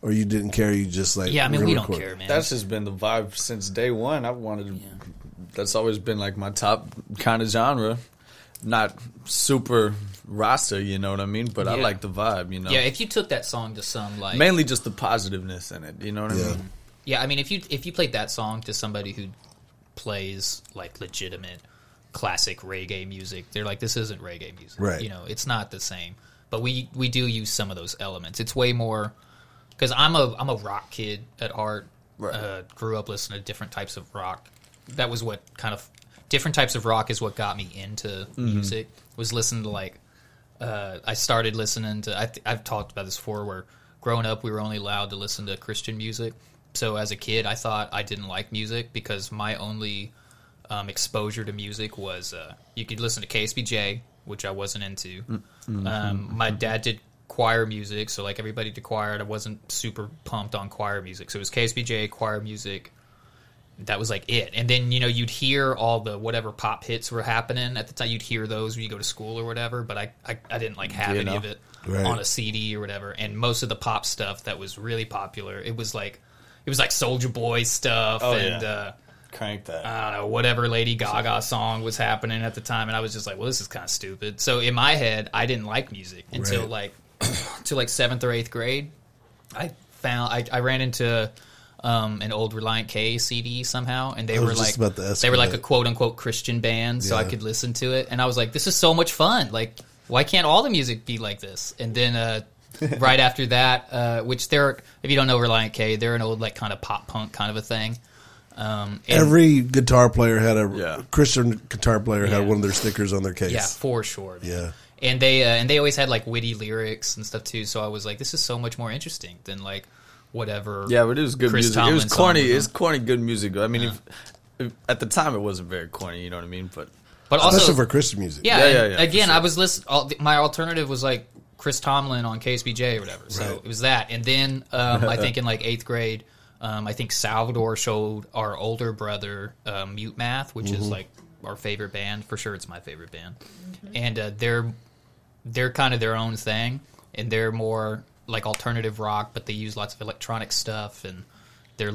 Or you didn't care, you just like... Yeah, I mean, we don't care, man. That's just been the vibe since day one. I've wanted to... Yeah. That's always been like my top kind of genre. Not super Rasta, you know what I mean? But yeah. I like the vibe, you know? Yeah, if you took that song to some like... Mainly just the positiveness in it, you know what I mean? Yeah, I mean, if you played that song to somebody who plays like legitimate... classic reggae music, they're like, this isn't reggae music, right? You know, it's not the same. But we do use some of those elements. It's way more, because I'm a rock kid at heart, right. Grew up listening to different types of rock. That was what kind of different types of rock is what got me into music, was listening to like I started listening to I've talked about this before, where growing up we were only allowed to listen to Christian music. So as a kid I thought I didn't like music because my only exposure to music was you could listen to KSBJ, which I wasn't into. My dad did choir music, so like everybody did choir, and I wasn't super pumped on choir music. So it was KSBJ, choir music, that was like it. And then, you know, you'd hear all the whatever pop hits were happening at the time. You'd hear those when you go to school or whatever, but I didn't like have any of it on a CD or whatever. And most of the pop stuff that was really popular, it was like Soulja Boy stuff Crank that. I don't know, whatever Lady Gaga song was happening at the time, and I was just like, well, this is kind of stupid. So in my head, I didn't like music until like 7th or 8th grade. I ran into an old Relient K CD somehow, and they were like a quote-unquote Christian band, so I could listen to it, and I was like, this is so much fun. Like, why can't all the music be like this? And then right after that, which they're, if you don't know Relient K, they're an old like kind of pop punk kind of a thing. Every guitar player had a Christian guitar player had one of their stickers on their case. Yeah, for sure. Man. Yeah, and they always had like witty lyrics and stuff too. So I was like, this is so much more interesting than like whatever. Yeah, but it was good music. It was corny. It's corny good music. I mean, if at the time it wasn't very corny. You know what I mean? But also especially for Christian music. Yeah. Again, sure. I was my alternative was like Chris Tomlin on KSBJ or whatever. So it was that. And then I think in like 8th grade. I think Salvador showed our older brother Mute Math, which is like our favorite band. For sure, it's my favorite band. And they're kind of their own thing, and they're more like alternative rock, but they use lots of electronic stuff, and their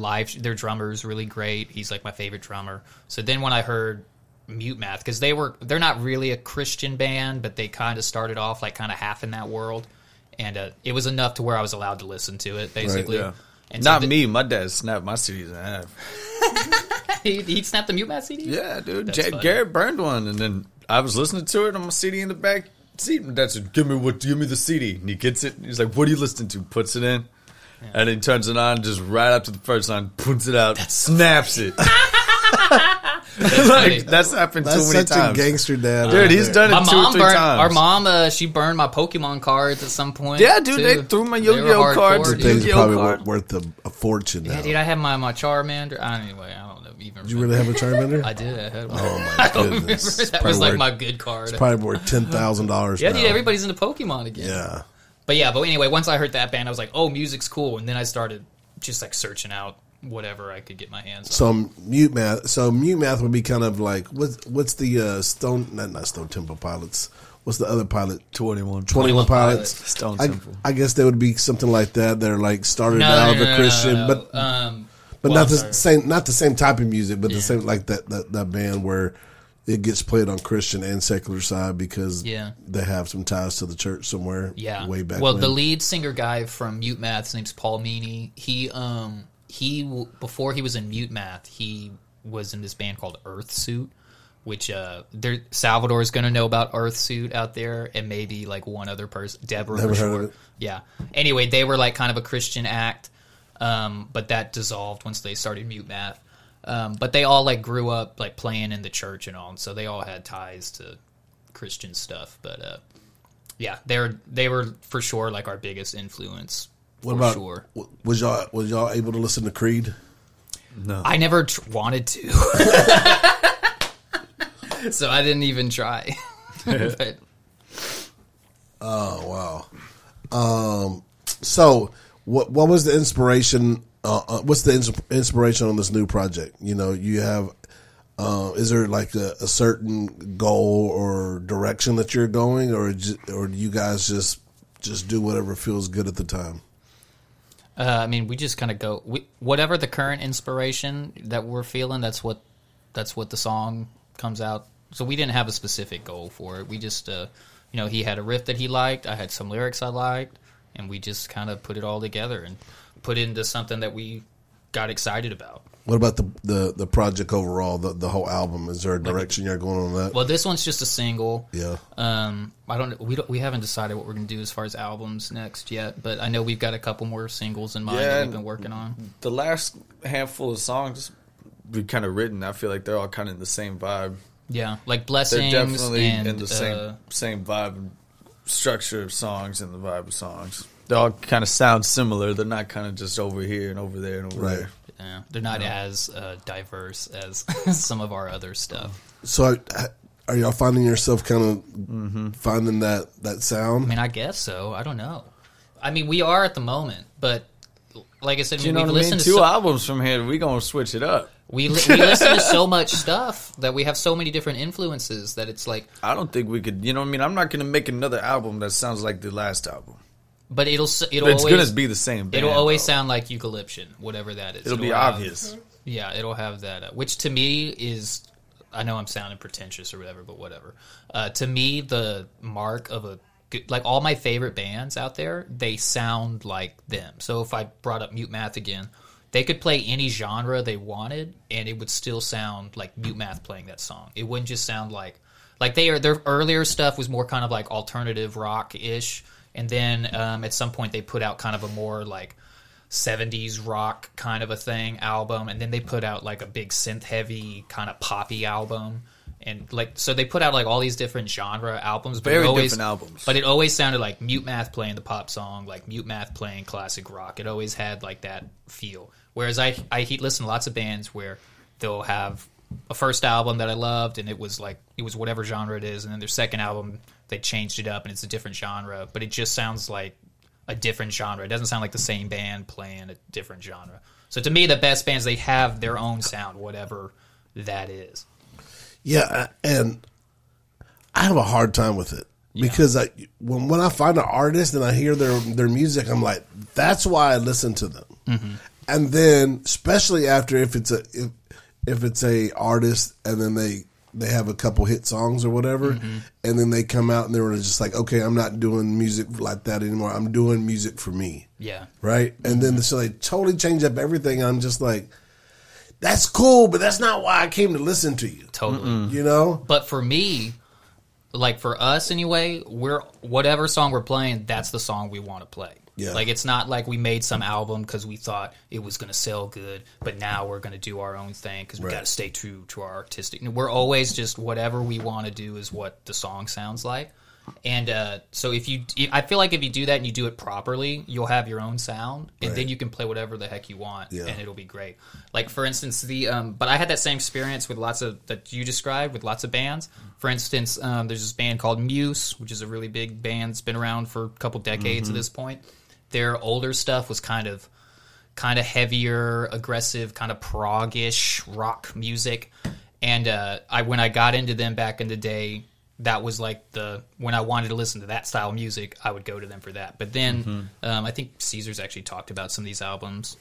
drummer's really great. He's like my favorite drummer. So then when I heard Mute Math, because they're not really a Christian band, but they kind of started off like kind of half in that world, and it was enough to where I was allowed to listen to it, basically. Right, yeah. And not me. My dad snapped my CDs in half. he snapped the Mute Math CD? Yeah, dude. Garrett burned one, and then I was listening to it on my CD in the back seat. My dad said, give me the CD. And he gets it. And he's like, what are you listening to? Puts it in. Yeah. And he turns it on just right up to the first line, puts it out, snaps it. Like, that's happened that's too many times. That's such a gangster dad. Dude, he's done it 2 or 3 times. Our mom, she burned my Pokemon cards at some point. Yeah, dude, too. They threw my Yu-Gi-Oh cards. The things probably weren't worth a fortune now. Yeah, dude, I had my Charmander. Anyway, I don't know. Even you really have a Charmander? I did. I had one. Oh, my goodness. That was like my good card. It's probably worth $10,000 now. Yeah, dude, everybody's into Pokemon again. But anyway, once I heard that band, I was like, oh, music's cool. And then I started just like searching out whatever I could get my hands on. So Mute Math would be kind of like, what's the Stone Temple Pilots? What's the other pilot? 21 Pilots. Stone Temple. I guess they would be something like that. They're like started out as a Christian. But not the same type of music, but the same, like that band where it gets played on Christian and secular side because they have some ties to the church somewhere. Yeah. Way back when. The lead singer guy from Mute Math, his name's Paul Meany. He before he was in Mute Math, he was in this band called Earth Suit, which Salvador is going to know about Earth Suit out there, and maybe like one other person, Deborah. Never heard of it. Yeah. Anyway, they were like kind of a Christian act, but that dissolved once they started Mute Math. But they all like grew up like playing in the church and all, and so they all had ties to Christian stuff. But they were for sure like our biggest influence. Was y'all able to listen to Creed? No, I never wanted to, so I didn't even try. But. Oh wow! So what was the inspiration? What's the inspiration on this new project? You know, you have, is there like a certain goal or direction that you're going, or do you guys just do whatever feels good at the time? I mean, we just kind of go whatever the current inspiration that we're feeling. That's what the song comes out. So we didn't have a specific goal for it. We just, he had a riff that he liked. I had some lyrics I liked, and we just kind of put it all together and put into something that we got excited about. What about the project overall, the whole album? Is there a direction you're going on that? Well, this one's just a single. Yeah. We haven't decided what we're going to do as far as albums next yet, but I know we've got a couple more singles in mind that we've been working on. The last handful of songs we've kind of written, I feel like they're all kind of in the same vibe. Yeah, like Blessings. They're definitely in the same vibe and structure of songs and the vibe of songs. They all kind of sound similar. They're not kind of just over here and over there and over there. Yeah, they're not as diverse as some of our other stuff. So are y'all finding yourself kind of finding that sound? I mean, I guess so. I don't know. I mean, we are at the moment, but like I said, we've listened to 2 albums from here. We're going to switch it up. We listen to so much stuff that we have so many different influences that it's like... I don't think we could... You know what I mean? I'm not going to make another album that sounds like the last album. But it's going to be the same band. It'll always sound like Eucalyptian, whatever that is. It'll be obvious. Yeah, it'll have that. Which to me is, I know I'm sounding pretentious or whatever, but whatever. To me, the mark of a good, like all my favorite bands out there, they sound like them. So if I brought up Mute Math again, they could play any genre they wanted, and it would still sound like Mute Math playing that song. It wouldn't just sound like their earlier stuff was more kind of like alternative rock-ish. And then at some point they put out kind of a more like 70s rock kind of a thing album. And then they put out like a big synth heavy kind of poppy album. And like, so they put out like all these different genre albums. Different albums. But it always sounded like Mute Math playing the pop song, like Mute Math playing classic rock. It always had like that feel. Whereas I listen to lots of bands where they'll have a first album that I loved and it was whatever genre it is. And then their second album, they changed it up and it's a different genre, but it just sounds like a different genre. It doesn't sound like the same band playing a different genre. So to me, the best bands, they have their own sound, whatever that is. Yeah, and I have a hard time with it because when I find an artist and I hear their music, I'm like, that's why I listen to them. Mm-hmm. And then, especially after if it's a artist and then they have a couple hit songs or whatever, and then they come out and they were just like, okay, I'm not doing music like that anymore. I'm doing music for me. Yeah. Right? And then so they totally change up everything. I'm just like, that's cool, but that's not why I came to listen to you. Totally. Mm-mm. You know? But for me, like for us anyway, whatever song we're playing, that's the song we want to play. Yeah. Like, it's not like we made some album because we thought it was going to sell good, but now we're going to do our own thing because we got to stay true to our artistic. We're always just whatever we want to do is what the song sounds like. And so if you, I feel like if you do that and you do it properly, you'll have your own sound, and then you can play whatever the heck you want, and it'll be great. Like, for instance, the but I had that same experience with lots of that you described with lots of bands. For instance, there's this band called Muse, which is a really big band that's been around for a couple decades at this point. Their older stuff was kind of heavier, aggressive, kind of prog-ish rock music, and when I got into them back in the day. That was like when I wanted to listen to that style of music, I would go to them for that. But then I think Caesar's actually talked about some of these albums.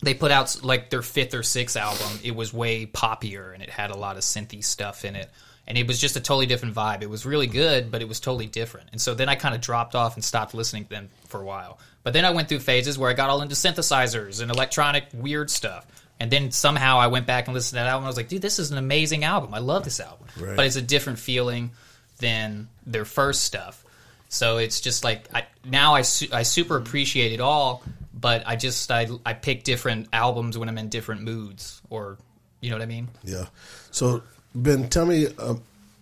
They put out like their fifth or sixth album. It was way poppier, and it had a lot of synthy stuff in it. And it was just a totally different vibe. It was really good, but it was totally different. And so then I kind of dropped off and stopped listening to them for a while. But then I went through phases where I got all into synthesizers and electronic weird stuff. And then somehow I went back and listened to that album. I was like, dude, this is an amazing album. I love this album. Right. But it's a different feeling than their first stuff. So it's just like I super appreciate it all, but I pick different albums when I'm in different moods, or you know what I mean? Yeah. So, Ben, tell me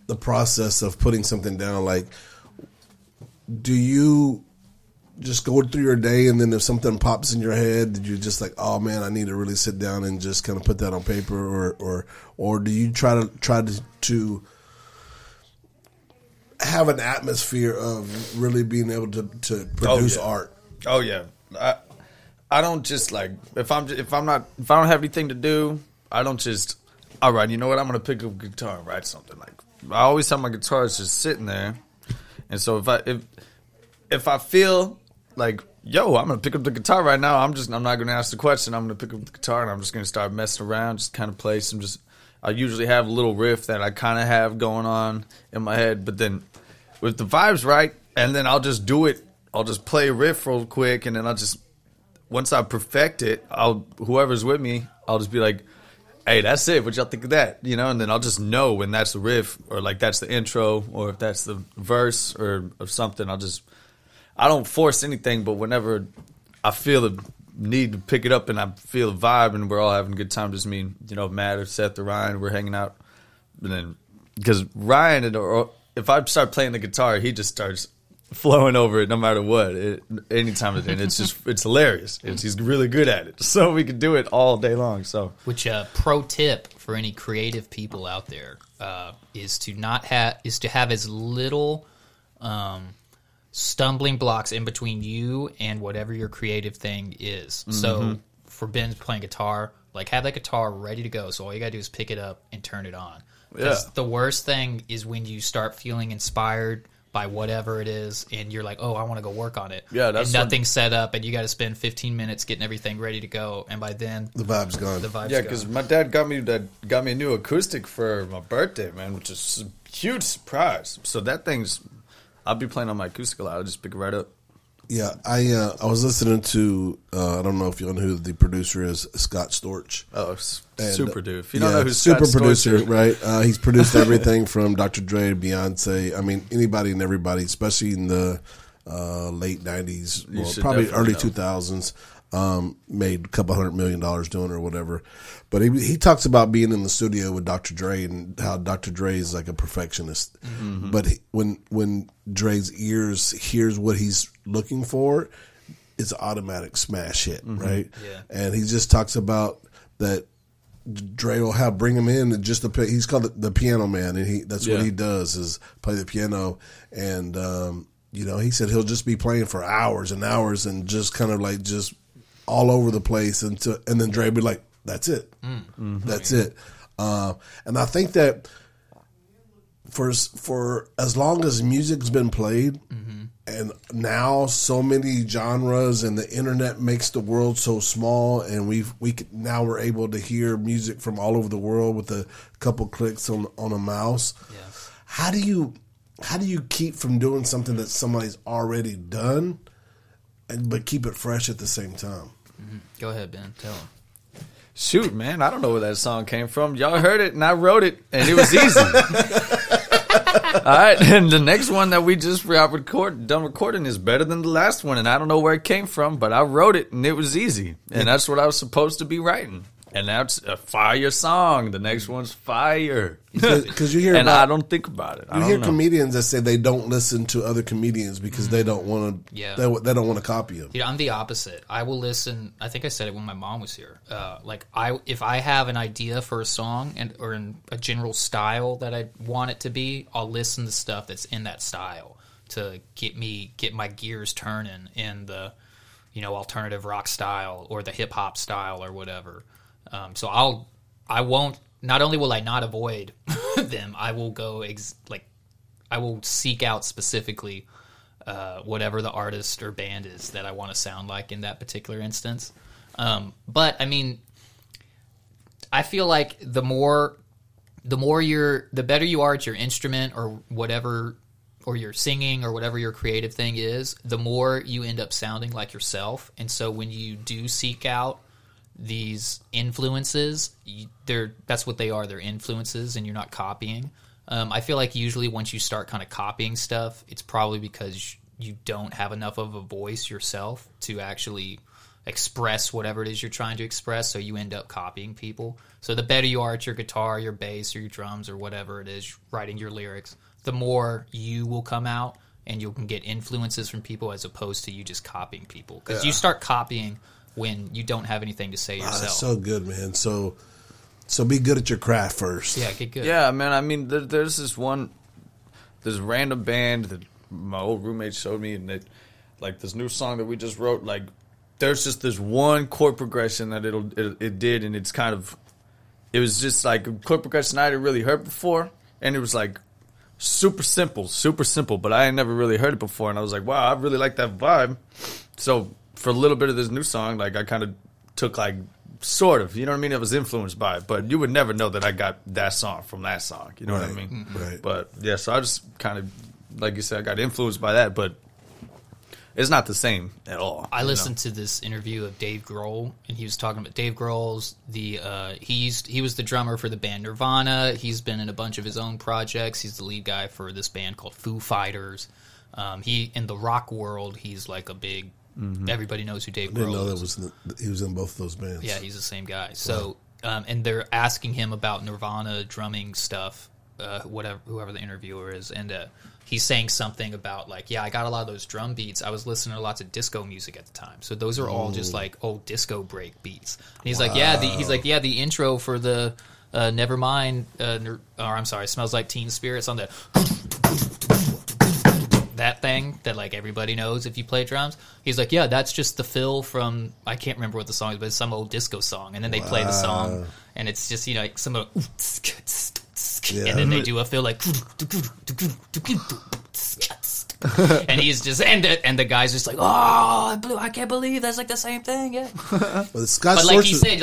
the process of putting something down. Like, do you just go through your day, and then if something pops in your head, did you just like, oh man, I need to really sit down and just kind of put that on paper, or do you try to have an atmosphere of really being able to produce art? Oh yeah, I don't just like if I don't have anything to do, I don't just all right, you know what, I'm gonna pick up a guitar and write something. Like, I always have my guitars just sitting there, and so if I feel like, yo, I'm going to pick up the guitar right now. I'm not going to ask the question. I'm going to pick up the guitar and I'm just going to start messing around, just kind of play some, I usually have a little riff that I kind of have going on in my head, but then with the vibes right, and then I'll just do it. I'll just play a riff real quick, and then once I perfect it, whoever's with me, I'll just be like, hey, that's it. What y'all think of that? You know, and then I'll just know when that's the riff, or like that's the intro, or if that's the verse or something. I don't force anything, but whenever I feel the need to pick it up and I feel the vibe and we're all having a good time, just me, you know, Matt or Seth or Ryan, we're hanging out. And then, because Ryan, or if I start playing the guitar, he just starts flowing over it no matter what, any time of the day. It's just, it's hilarious. He's really good at it. So we can do it all day long. So, which pro tip for any creative people out there is to have as little stumbling blocks in between you and whatever your creative thing is. Mm-hmm. So for Ben's playing guitar, like, have that guitar ready to go. So all you gotta do is pick it up and turn it on. Because the worst thing is when you start feeling inspired by whatever it is, and you're like, oh, I want to go work on it. Yeah, that's and nothing's set up, and you got to spend 15 minutes getting everything ready to go, and by then the vibe's gone. Yeah, because my dad got me a new acoustic for my birthday, man, which is a huge surprise. So that thing's, I'll be playing on my acoustic a lot. I'll just pick it right up. Yeah, I was listening to, I don't know if you know who the producer is, Scott Storch. Oh, super dude. If you don't know who's Scott Storch. Super producer, right? He's produced everything from Dr. Dre, Beyonce. I mean, anybody and everybody, especially in the late 90s, well, probably early 2000s, made a couple $100 million doing it or whatever. But he talks about being in the studio with Dr. Dre and how Dr. Dre is like a perfectionist. Mm-hmm. But when Dre's ears hears what he's looking for, it's an automatic smash hit, right? Yeah. And he just talks about that Dre will bring him in and just he's called the piano man, and that's what he does is play the piano. And you know, he said he'll just be playing for hours and hours and just kind of like just all over the place, and then Dre would be like, that's it. Mm-hmm. That's it. And I think that for as long as music's been played, and now so many genres and the internet makes the world so small, and now we're able to hear music from all over the world with a couple clicks on a mouse. Yeah. How do you keep from doing something that somebody's already done, but keep it fresh at the same time? Mm-hmm. Go ahead, Ben. Tell him. Shoot, man, I don't know where that song came from. Y'all heard it, and I wrote it, and it was easy. All right, and the next one that we just done recording is better than the last one, and I don't know where it came from, but I wrote it, and it was easy, and that's what I was supposed to be writing. And that's a fire song. The next one's fire. Because you hear, and I don't think about it. I don't know. Comedians that say they don't listen to other comedians because they don't want to. Yeah. They don't want to copy them. Dude, I'm the opposite. I will listen. I think I said it when my mom was here. If I have an idea for a song or in a general style that I want it to be, I'll listen to stuff that's in that style to get my gears turning in the, alternative rock style or the hip hop style or whatever. So not only will I not avoid them, I will go, I will seek out specifically whatever the artist or band is that I want to sound like in that particular instance. I feel like the better you are at your instrument or whatever, or your singing or whatever your creative thing is, the more you end up sounding like yourself. And so when you do seek out these influences, that's what they are. They're influences, and you're not copying. I feel like usually once you start kind of copying stuff, it's probably because you don't have enough of a voice yourself to actually express whatever it is you're trying to express, so you end up copying people. So the better you are at your guitar, your bass, or your drums, or whatever it is, writing your lyrics, the more you will come out, and you can get influences from people as opposed to you just copying people. Because you start copying when you don't have anything to say yourself. That's so good, man. So be good at your craft first. Yeah, get good. Yeah, man. I mean, there's this random band that my old roommate showed me, and this new song that we just wrote, there's just this one chord progression that it did, and it's kind of, it was just like a chord progression I hadn't really heard before, and it was like super simple, but I had never really heard it before, and I was like, wow, I really like that vibe. So for a little bit of this new song, I kind of took, sort of, you know what I mean? I was influenced by it, but you would never know that I got that song from that song, you know what I mean? Right. But, yeah, so I just kind of, like you said, I got influenced by that, but it's not the same at all. I listened to this interview of Dave Grohl, and he was talking about Dave Grohl's, he was the drummer for the band Nirvana. He's been in a bunch of his own projects. He's the lead guy for this band called Foo Fighters. In the rock world, he's like a big, everybody knows who Dave Grohl is. I didn't know that he was in both of those bands. Yeah, he's the same guy. So, and they're asking him about Nirvana drumming stuff, whoever the interviewer is, and he's saying something about I got a lot of those drum beats. I was listening to lots of disco music at the time, so those are all just old disco break beats. And he's like, yeah, the intro for the Nevermind, Smells Like Teen Spirit on that thing that everybody knows if you play drums. He's like, yeah, that's just the fill from, I can't remember what the song is, but it's some old disco song, and then they play the song, and it's just some of and then they do a fill and he's just and the guy's just I can't believe that's the same thing. Yeah, well, Scott Storch, he said,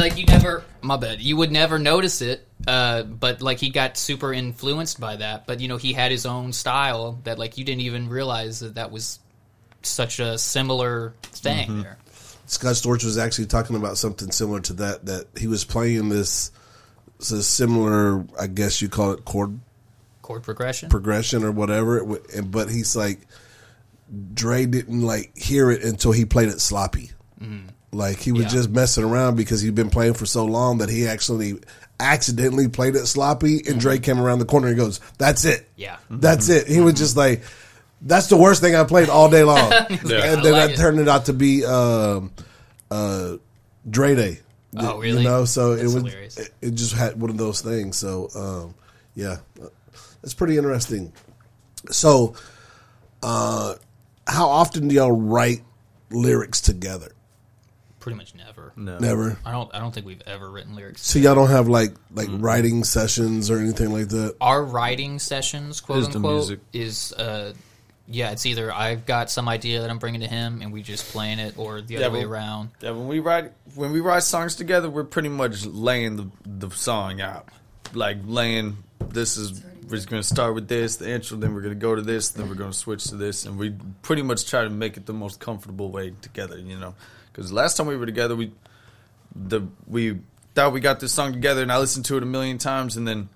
you would never notice it, but he got super influenced by that. But he had his own style that you didn't even realize that was such a similar thing. There, Scott Storch was actually talking about something similar to that he was playing this. It's a similar, I guess you call it chord progression or whatever. But he's like, Dre didn't hear it until he played it sloppy. He was just messing around because he'd been playing for so long that he actually accidentally played it sloppy. And Dre came around the corner and goes, "That's it. Yeah, that's it." He was just like, "That's the worst thing I played all day long." And then that turned it out to be Dre Day. Oh, really? So that's hilarious. It just had one of those things. So, it's pretty interesting. So, how often do y'all write lyrics together? Pretty much never. No. Never. I don't think we've ever written lyrics. So together. Y'all don't have writing sessions or anything like that. Our writing sessions, quote unquote, is it's either I've got some idea that I'm bringing to him and we just playing it, or the other way around. Yeah, when we write songs together, we're pretty much laying the song out. We're going to start with this, the intro, then we're going to go to this, then we're going to switch to this, and we pretty much try to make it the most comfortable way together, Because last time we were together, we thought we got this song together, and I listened to it a million times, and then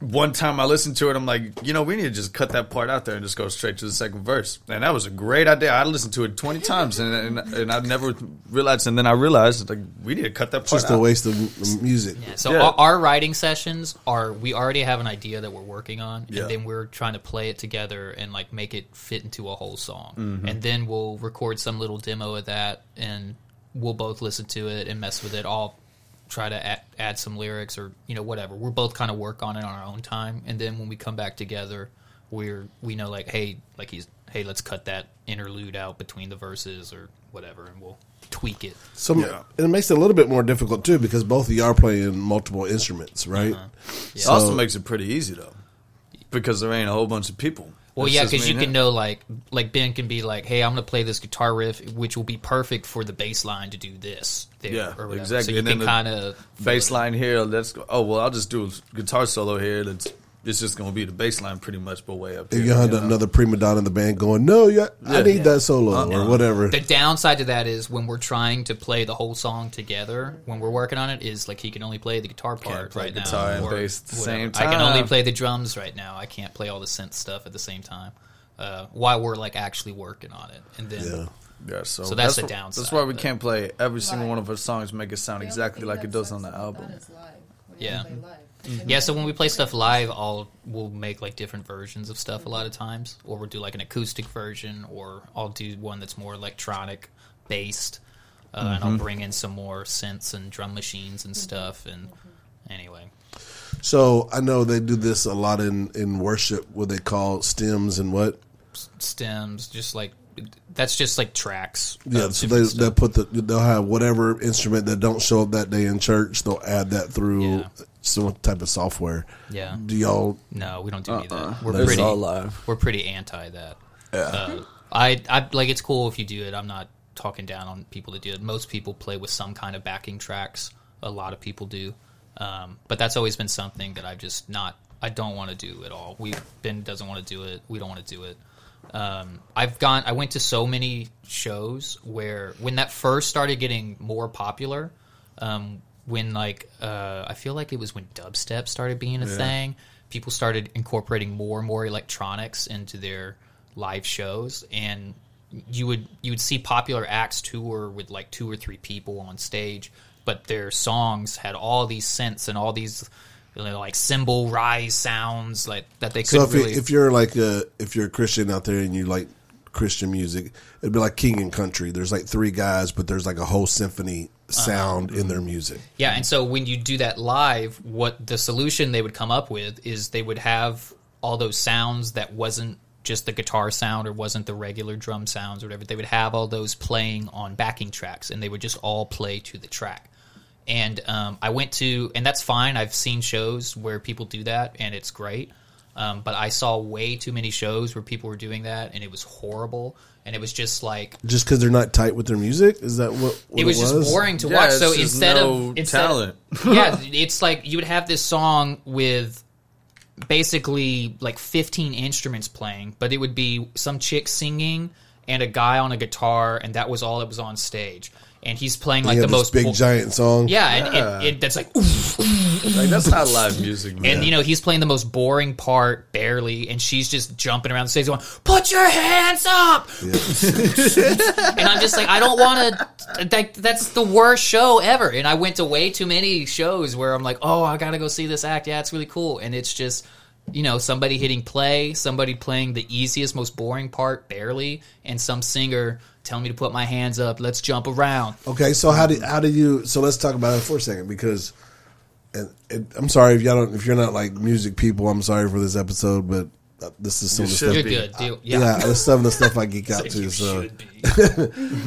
one time I listened to it, I'm like, you know, we need to just cut that part out there and just go straight to the second verse. And that was a great idea. I listened to it 20 times and I never realized. And then I realized, like, we need to cut that part out. Just a waste of music. Yeah, so our writing sessions are, we already have an idea that we're working on, and then we're trying to play it together and, like, make it fit into a whole song. Mm-hmm. And then we'll record some little demo of that, and we'll both listen to it and mess with it all. Try to add some lyrics or, you know, whatever. We're both kind of work on it on our own time, and then when we come back together, we know, like, hey, let's cut that interlude out between the verses or whatever, and we'll tweak it. So it makes it a little bit more difficult too, because both of you are playing multiple instruments, right? Uh-huh. Yeah. So it also makes it pretty easy though, because there ain't a whole bunch of people. Well, yeah, because you can know, like Ben can be like, hey, I'm going to play this guitar riff, which will be perfect for the bass line to do this. Yeah, or exactly. So you and can kind of... bass line here, let's go, oh, well, I'll just do a guitar solo here. It's just going to be the bass line pretty much, but way up here. And you had another prima donna in the band going, no, I need that solo or whatever. The downside to that is when we're trying to play the whole song together, when we're working on it, is like he can only play the guitar part right now. Guitar and bass at the same time. I can only play the drums right now. I can't play all the synth stuff at the same time. While we're like actually working on it. And then... yeah. Yeah, so that's the downside. That's why we can't play every single one of our songs, make it sound exactly like it does on the album. Yeah. Yeah, so when we play stuff live, we'll make like different versions of stuff a lot of times, or we'll do like an acoustic version, or I'll do one that's more electronic based, and I'll bring in some more synths and drum machines and stuff, and anyway. So I know they do this a lot in worship, what they call stems and what? Stems, just like... that's just like tracks. Yeah, so they'll they'll have whatever instrument that don't show up that day in church. They'll add that through some type of software. Yeah. Do y'all? No, we don't do any of that. We're pretty anti that. Yeah. I like, it's cool if you do it. I'm not talking down on people that do it. Most people play with some kind of backing tracks. A lot of people do, but that's always been something that I don't want to do at all. Ben doesn't want to do it. We don't want to do it. I went to so many shows where, when that first started getting more popular, I feel like it was when dubstep started being a thing, people started incorporating more and more electronics into their live shows, and you would see popular acts tour with like 2 or 3 people on stage, but their songs had all these synths and all these, like, cymbal rise sounds, like that they couldn't really. So if you're a Christian out there and you like Christian music, it'd be like King and Country. There's like 3 guys, but there's like a whole symphony sound in their music. Yeah, and so when you do that live, what the solution they would come up with is they would have all those sounds that wasn't just the guitar sound or wasn't the regular drum sounds or whatever. They would have all those playing on backing tracks, and they would just all play to the track. And and that's fine. I've seen shows where people do that, and it's great. But I saw way too many shows where people were doing that, and it was horrible. And it was just like... just because they're not tight with their music? Is that what it was? Just boring to watch. So instead of talent. Yeah, it's like you would have this song with basically like 15 instruments playing, but it would be some chick singing and a guy on a guitar, and that was all that was on stage. And he's playing like the most big giant song. Yeah, and that's like, oof, oof, oof. Like, that's not live music, man. And he's playing the most boring part, barely, and she's just jumping around the stage going, "Put your hands up!" Yeah. And I'm just like, I don't want to. That's the worst show ever. And I went to way too many shows where I'm like, oh, I gotta go see this act. Yeah, it's really cool. And it's just, somebody hitting play, somebody playing the easiest, most boring part, barely, and some singer tell me to put my hands up. Let's jump around. Okay, so how do you? So let's talk about it for a second, because, and I'm sorry if you're not like music people. I'm sorry for this episode, but this is some of the stuff. You're good. Some of the stuff I geek out to.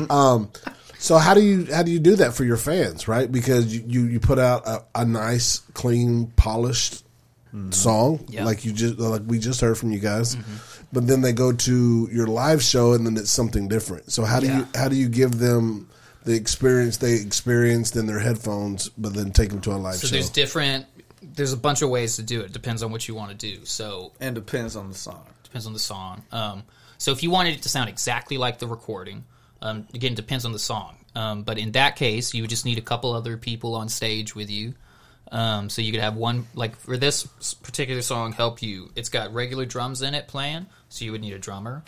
So, so how do you do that for your fans, right? Because you put out a nice, clean, polished song, like we just heard from you guys, but then they go to your live show and then it's something different. So how do you give them the experience they experienced in their headphones, but then take them to a live show? So there's a bunch of ways to do it. Depends on what you want to do. So and depends on the song. So if you wanted it to sound exactly like the recording, again, depends on the song. But in that case, you would just need a couple other people on stage with you. So you could have one, like for this particular song, Help You, it's got regular drums in it playing, so you would need a drummer.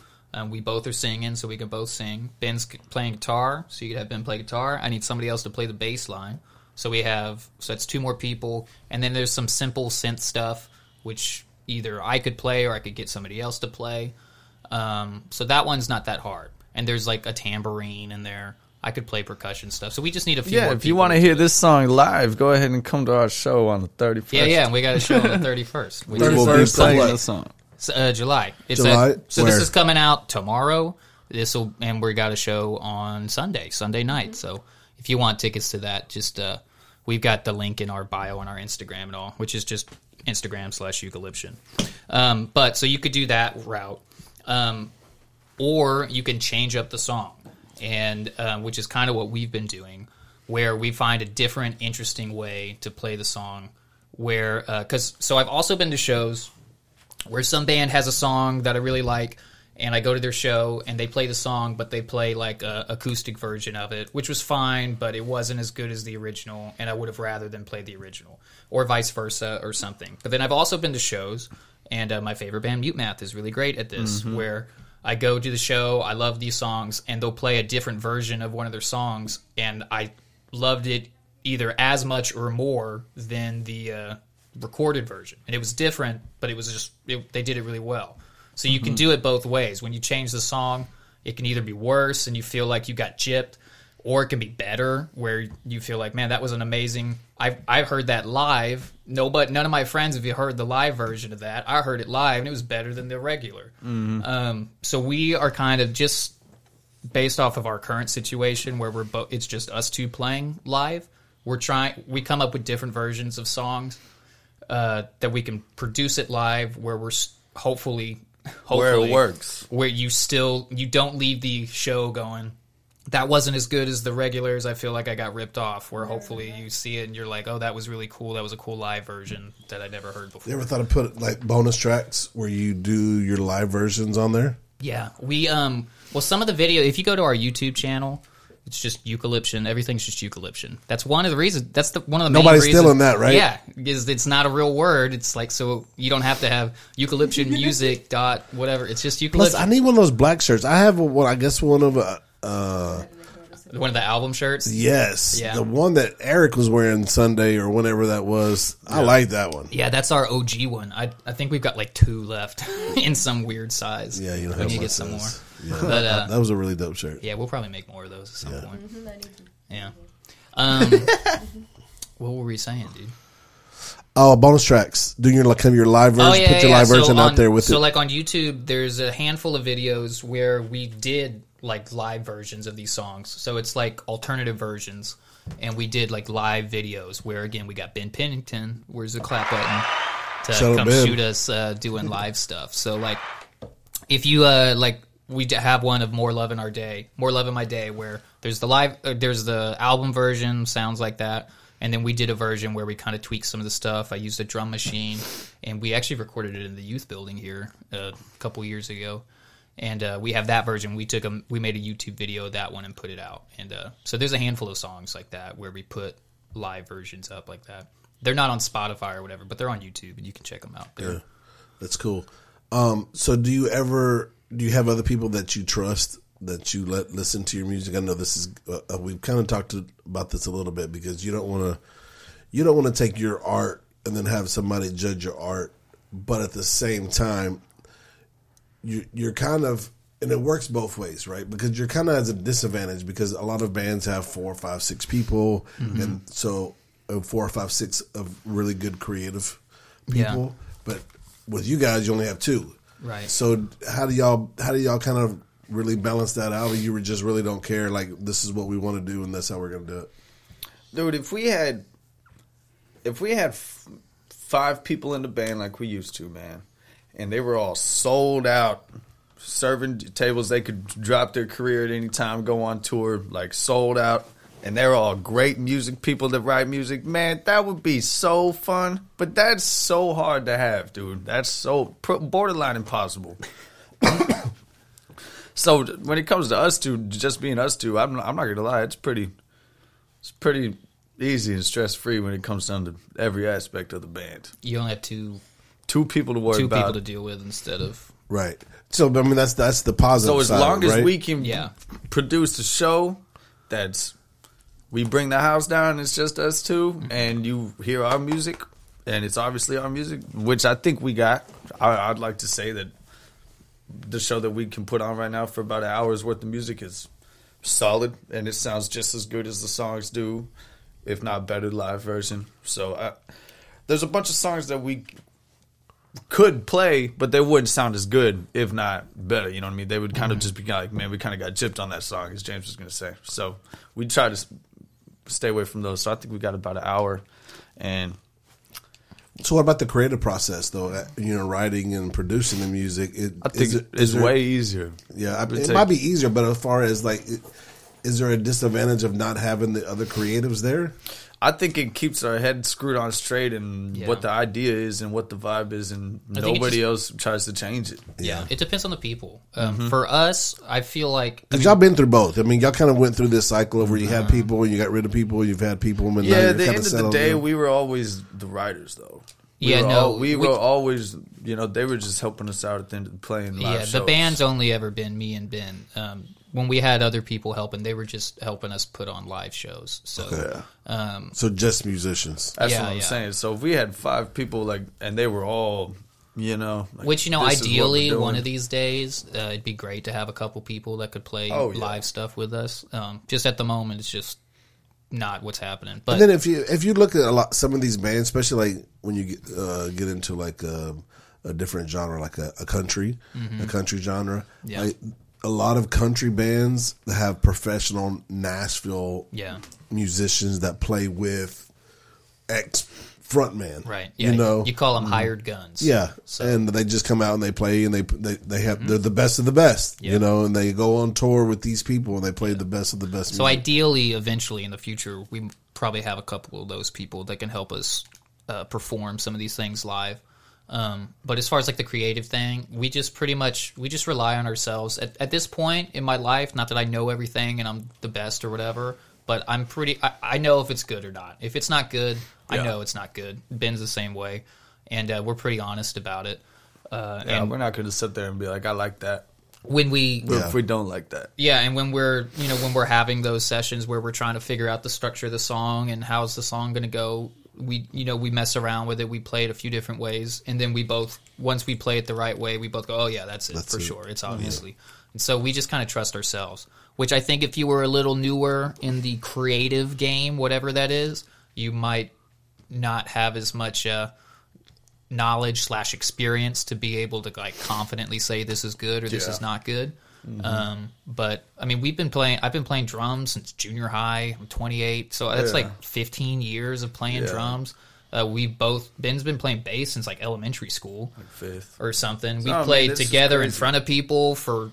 We both are singing, so we can both sing. Ben's playing guitar, so you could have Ben play guitar. I need somebody else to play the bass line. So it's two more people. And then there's some simple synth stuff, which either I could play or I could get somebody else to play. So that one's not that hard. And there's like a tambourine in there. I could play percussion stuff. So we just need a few more people. Yeah, if you want to hear this song live, go ahead and come to our show on the 31st. Yeah, and we got a show on the 31st. We will be playing this song. July. This is coming out tomorrow. And we got a show on Sunday night. So if you want tickets to that, just we've got the link in our bio on our Instagram and all, which is just Instagram/Eucalyptian. But so you could do that route, or you can change up the song, and which is kind of what we've been doing, where we find a different, interesting way to play the song. Where so I've also been to shows where some band has a song that I really like, and I go to their show, and they play the song, but they play like a acoustic version of it, which was fine, but it wasn't as good as the original, and I would have rather than play the original, or vice versa, or something. But then I've also been to shows, and my favorite band, Mute Math, is really great at this, where I go to the show, I love these songs, and they'll play a different version of one of their songs, and I loved it either as much or more than the recorded version, and it was different, but it was just they did it really well. So you can do it both ways. When you change the song, it can either be worse and you feel like you got gypped, or it can be better where you feel like, man, that was an amazing. I've heard that live. None of my friends have heard the live version of that. I heard it live and it was better than the regular. So we are kind of just based off of our current situation where we're it's just us two playing live. We come up with different versions of songs. That we can produce it live, where we're hopefully where it works, where you don't leave the show going, that wasn't as good as the regulars, I feel like I got ripped off, where hopefully you see it and you're like, oh, that was really cool, that was a cool live version that I never heard before. You ever thought of put like bonus tracks where you do your live versions on there? Yeah, we some of the video, if you go to our YouTube channel, it's just Eucalyptian. Everything's just Eucalyptian. That's one of the reasons. That's one of the main reasons. Nobody's stealing that, right? Yeah, because it's not a real word. It's like, so you don't have to have Eucalyptian music dot whatever. It's just Eucalyptian. Plus, I need one of those black shirts. I have one of the album shirts. Yes, yeah. The one that Eric was wearing Sunday or whenever that was. Yeah. I like that one. Yeah, that's our OG one. I think we've got like two left in some weird size. Yeah, you know, we need to get some more. Yeah, but, that was a really dope shirt. Yeah, we'll probably make more of those at some point. Yeah. What were we saying, dude? Oh, bonus tracks. Do your live version. Put your live version out there with it. So, like on YouTube, there's a handful of videos where we did like live versions of these songs. So it's like alternative versions, and we did like live videos where again we got Ben Pennington. Where's the clap button to come shoot us doing live stuff? So like, if you we have one of More Love in My Day, where there's the there's the album version, sounds like that, and then we did a version where we kind of tweaked some of the stuff. I used a drum machine, and we actually recorded it in the youth building here a couple years ago, and we have that version. We made a YouTube video of that one and put it out, and so there's a handful of songs like that where we put live versions up like that. They're not on Spotify or whatever, but they're on YouTube, and you can check them out. Yeah, that's cool. So do you have other people that you trust that you let listen to your music? I know this is we've kind of talked about this a little bit, because you don't want to take your art and then have somebody judge your art, but at the same time you're kind of, and it works both ways, right? Because you're kind of at a disadvantage, because a lot of bands have 4, 5, 6 people, and so 4, 5, 6 of really good creative people, but with you guys you only have 2. Right. So how do y'all kind of really balance that out, or you just really don't care, like this is what we want to do and that's how we're going to do it? Dude, if we had 5 people in the band like we used to, man, and they were all sold out, serving tables, they could drop their career at any time, go on tour, like sold out, and they're all great music people that write music, man, that would be so fun. But that's so hard to have, dude. That's so borderline impossible. So when it comes to us two, just being us two, I'm not gonna lie, it's pretty easy and stress-free when it comes down to every aspect of the band. You only have two people to worry about. Two people to deal with instead of... Right. So, I mean, that's the positive side, So as long as we can produce a show that's... We bring the house down, it's just us two, mm-hmm. and you hear our music, and it's obviously our music, which I think we got. I'd like to say that the show that we can put on right now for about an hour's worth of music is solid, and it sounds just as good as the songs do, if not better live version. So there's a bunch of songs that we could play, but they wouldn't sound as good, if not better. You know what I mean? They would kind of just be like, man, we kind of got gypped on that song, as James was going to say. So we try to stay away from those. So I think we got about an hour. And so what about the creative process, though? You know, writing and producing the music. I think it's way easier. Yeah, it might be easier, but as far as like, is there a disadvantage of not having the other creatives there? I think it keeps our head screwed on straight and what the idea is and what the vibe is, and nobody else tries to change it. Yeah, it depends on the people. For us, I feel like... Because y'all been through both. I mean, y'all kind of went through this cycle of where you had people, you got rid of people, you've had people. And yeah, at the end of the day, we were always the writers, though. We were always, you know, they were just helping us out at the end of playing live shows. The band's only ever been me and Ben. When we had other people helping, they were just helping us put on live shows. So, so just musicians. That's what I'm saying. So if we had five people, like, and they were all, you know, like, which, you know, ideally one of these days, it'd be great to have a couple people that could play live stuff with us. Just at the moment, it's just not what's happening. But and then if you look at some of these bands, especially like when you get into like a different genre, like a country genre, like, a lot of country bands have professional Nashville musicians that play with ex frontman. Right. Yeah. You know, you call them hired guns. Yeah. So. And they just come out and they play, and they have they're the best of the best. Yeah. You know, and they go on tour with these people and they play the best of the best. So music. Ideally, eventually in the future, we probably have a couple of those people that can help us perform some of these things live. But as far as like the creative thing, we just rely on ourselves at this point in my life. Not that I know everything and I'm the best or whatever, but I know if it's good or not. If it's not good, I know it's not good. Ben's the same way. And, we're pretty honest about it. And we're not going to sit there and be like, I like that. If we don't like that. Yeah. And when we're having those sessions where we're trying to figure out the structure of the song and how's the song going to go, we mess around with it. We play it a few different ways, and then once we play it the right way, we both go, oh yeah, that's it. Sure. It's obviously. And so we just kind of trust ourselves, which I think if you were a little newer in the creative game, whatever that is, you might not have as much knowledge / experience to be able to like confidently say this is good or this is not good. Mm-hmm. But I mean, I've been playing drums since junior high. I'm 28. So that's like 15 years of playing drums. Ben's been playing bass since like elementary school, like fifth or something. We played together in front of people for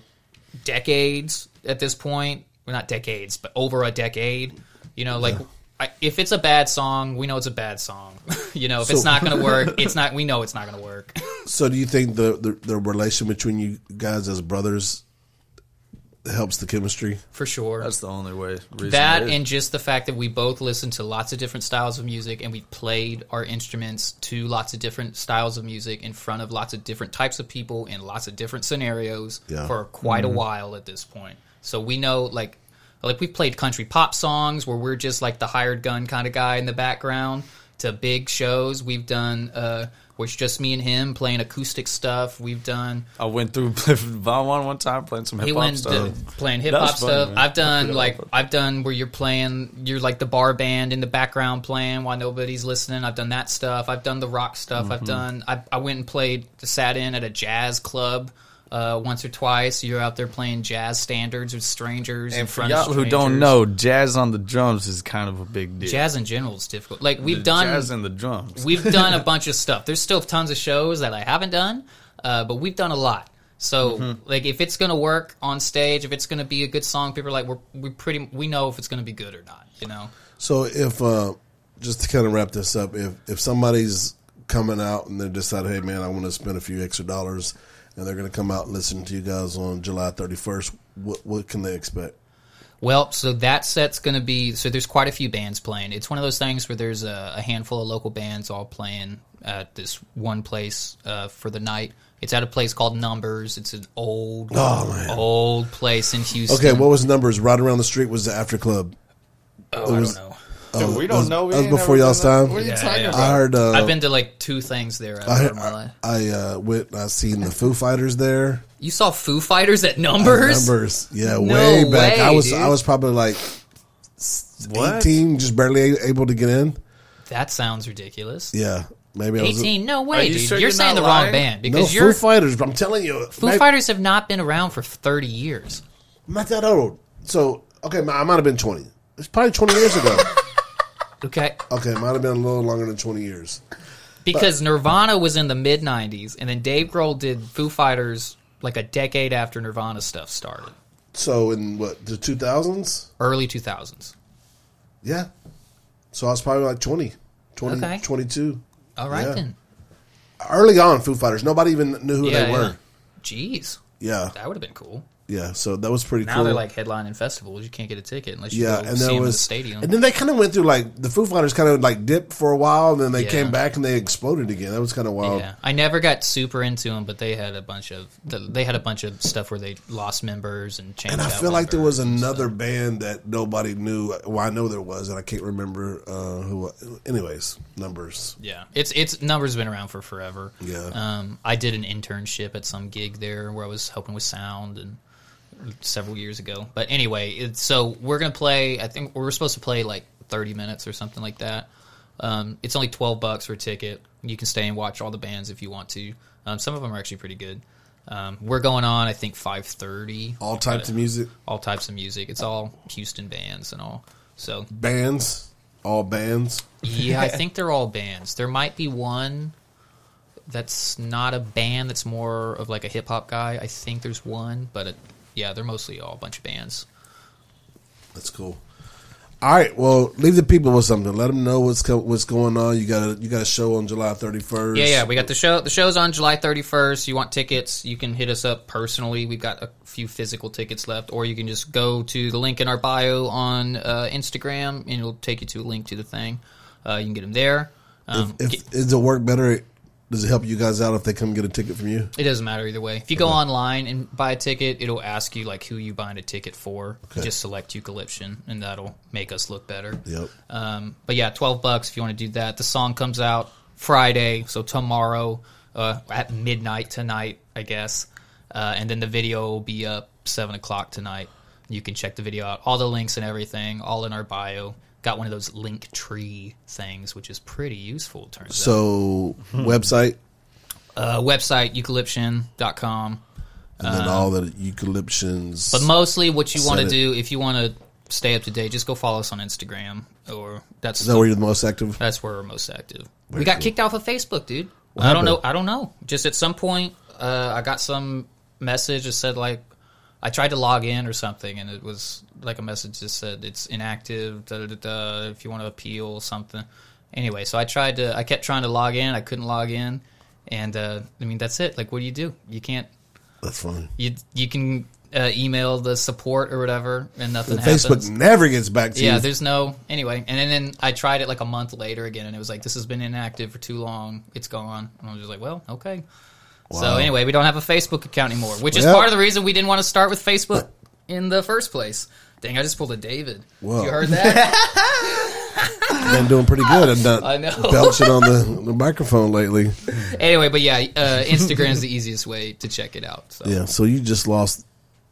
decades at this point. Well, not decades, but over a decade, you know, like if it's a bad song, we know it's a bad song. You know, if it's not going to work, we know it's not going to work. So do you think the relation between you guys as brothers helps the chemistry? For sure. That's the only way. That and just the fact that we both listen to lots of different styles of music, and we played our instruments to lots of different styles of music in front of lots of different types of people in lots of different scenarios for quite a while at this point. So we know, like we've played country pop songs where we're just like the hired gun kind of guy in the background, to big shows. We've done where it's just me and him playing acoustic stuff. We've done... I went through Von one time playing some hip-hop stuff. Playing hip-hop stuff. Man. I've done where you're like the bar band in the background playing while nobody's listening. I've done that stuff. I've done the rock stuff. Mm-hmm. I went and sat in at a jazz club once or twice. You're out there playing jazz standards with strangers and in front of strangers. Who don't know, jazz on the drums is kind of a big deal. Jazz in general is difficult. Like jazz and the drums. We've done a bunch of stuff. There's still tons of shows that I haven't done, but we've done a lot. So like if it's gonna work on stage, if it's gonna be a good song, people are like, we know if it's gonna be good or not. You know. So if just to kind of wrap this up, if somebody's coming out and they decide, hey man, I want to spend a few extra dollars, and they're going to come out and listen to you guys on July 31st, what can they expect? Well, so that set's going to be, so there's quite a few bands playing. It's one of those things where there's a handful of local bands all playing at this one place for the night. It's at a place called Numbers. It's an old place in Houston. Okay, what was Numbers? Right around the street was the after club. Oh, I don't know. Dude, we don't know. That was before y'all's time. What are you talking about? I heard, I've been to like two things there. I went. I seen the Foo Fighters there. You saw Foo Fighters at Numbers? Numbers, yeah, no way back. Way, I was probably like 18, just barely able to get in. That sounds ridiculous. Yeah. Maybe 18? No way, dude. Sure you're saying the wrong band. Because no, Foo Fighters, but I'm telling you. Foo Fighters have not been around for 30 years. I'm not that old. So, okay, I might have been 20. It's probably 20 years ago. Okay. Okay, it might have been a little longer than 20 years. Because Nirvana was in the mid-90s, and then Dave Grohl did Foo Fighters like a decade after Nirvana stuff started. So in what, the 2000s? Early 2000s. Yeah. So I was probably like 20, okay. 22. All right, yeah. Then. Early on, Foo Fighters. Nobody even knew who they were. Jeez. Yeah. That would have been cool. Yeah, so that was pretty cool. Now they're like headlining festivals. You can't get a ticket unless you go see them in the stadium. And then they kind of went through like, the Foo Fighters kind of like dipped for a while, and then they came back and they exploded again. That was kind of wild. Yeah, I never got super into them, but they had a bunch of stuff where they lost members and changed. And I feel like there was another band that nobody knew. Well, I know there was, and I can't remember who. Anyways, Numbers. Yeah, it's Numbers been around for forever. Yeah, I did an internship at some gig there where I was helping with sound and. Several years ago, but anyway, so we're gonna play. I think we're supposed to play like 30 minutes or something like that. It's only $12 for a ticket. You can stay and watch all the bands if you want to. Some of them are actually pretty good. We're going on, I think 5:30. All types of music. All types of music. It's all Houston bands and all. So bands, all bands. Yeah, I think they're all bands. There might be one that's not a band. That's more of like a hip hop guy. I think there's one, but. Yeah, they're mostly all a bunch of bands. That's cool. All right, well, leave the people with something. Let them know what's going on. You got a show on July 31st. Yeah, we got the show. The show's on July 31st. You want tickets, you can hit us up personally. We've got a few physical tickets left, or you can just go to the link in our bio on Instagram, and it'll take you to a link to the thing. You can get them there. Does it work better? Does it help you guys out if they come get a ticket from you? It doesn't matter either way. If you go online and buy a ticket, it'll ask you like who you buying a ticket for. Okay. Just select Eucalyptian, and that'll make us look better. Yep. But yeah, $12 if you want to do that. The song comes out Friday, so tomorrow at midnight tonight, I guess. And then the video will be up 7 o'clock tonight. You can check the video out. All the links and everything, all in our bio. Got one of those link tree things, which is pretty useful, it turns out. So, website? Website, eucalyptian.com. And then all the Eucalyptians. But mostly what you want to do, if you want to stay up to date, just go follow us on Instagram. Is that where you're the most active? That's where we're most active. Very cool. We got kicked off of Facebook, dude. What happened? I don't know. Just at some point, I got some message that said, like, I tried to log in or something, and it was like a message that said it's inactive, if you want to appeal something. Anyway, so I kept trying to log in. I couldn't log in. And, I mean, that's it. Like, what do? You can't. That's funny. You can email the support or whatever, and nothing happens. Facebook never gets back to you. Yeah, there's no. Anyway, and then I tried it like a month later again, and it was like, this has been inactive for too long. It's gone. And I was just like, well, okay. Wow. So anyway, we don't have a Facebook account anymore, which is part of the reason we didn't want to start with Facebook in the first place. Dang, I just pulled a David. Whoa. You heard that? I've been doing pretty good. I'm not belching on the microphone lately. Anyway, but yeah, Instagram's the easiest way to check it out. So. Yeah, so you just lost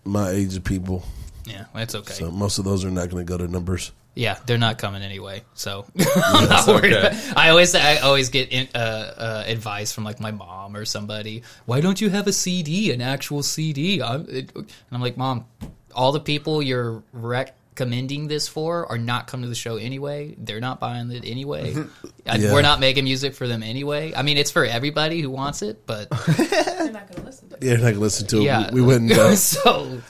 my age of people. Yeah, that's okay. So most of those are not going to go to Numbers. Yeah, they're not coming anyway, so I'm not worried about it. I always get advice from like my mom or somebody. Why don't you have a CD, an actual CD? And I'm like, Mom, all the people you're recommending this for are not coming to the show anyway. They're not buying it anyway. We're not making music for them anyway. I mean, it's for everybody who wants it, but they're not going to listen to it. Yeah, they're not going to listen to it. Yeah. We wouldn't. So.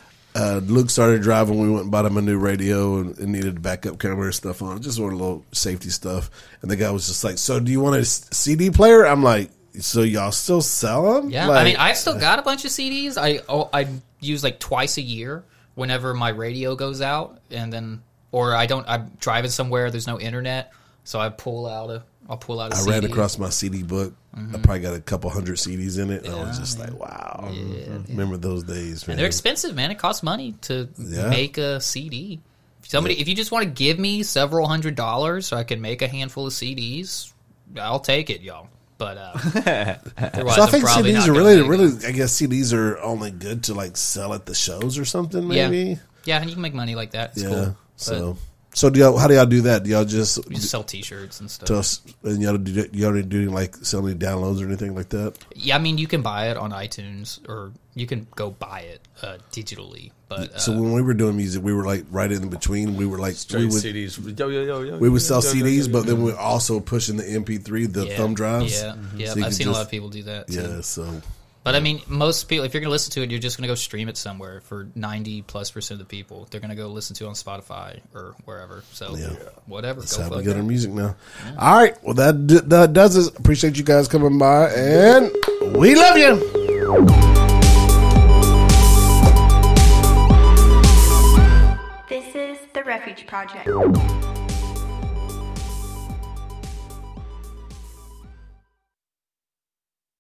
Luke started driving. We went and bought him a new radio and needed backup camera and stuff on it. Just sort of little safety stuff. And the guy was just like, so do you want a CD player? I'm like, so y'all still sell them? Yeah, like, I mean, I've still got a bunch of CDs. I use like twice a year. whenever my radio goes out, and then or I don't. I'm driving somewhere. There's no internet, so I pull out a. I CD. Ran across my CD book. Mm-hmm. I probably got a couple hundred CDs in it. And yeah, I was just like, wow. Yeah, remember those days, man. And they're expensive, man. It costs money to make a CD. If you just want to give me several $100 so I can make a handful of CDs, I'll take it, y'all. But so I think CDs are really I guess CDs are only good to like sell at the shows or something, maybe. Yeah, and you can make money like that. It's cool. So do y'all, how do y'all do that? Do y'all just sell T-shirts and stuff? And y'all do like sell any downloads or anything like that? Yeah, I mean you can buy it on iTunes or you can go buy it digitally. But so when we were doing music, we were like right in between. We were like CDs. We would sell CDs, but then we're also pushing the MP3, the thumb drives. Yeah, so I've seen a lot of people do that. Too. Yeah, so. But I mean, most people, if you're going to listen to it, you're just going to go stream it somewhere. For 90+% of the people, they're going to go listen to it on Spotify or wherever. So whatever. That's how we get our music now. Yeah. All right. Well, that does it. Appreciate you guys coming by, and we love you. This is The Refuge Project.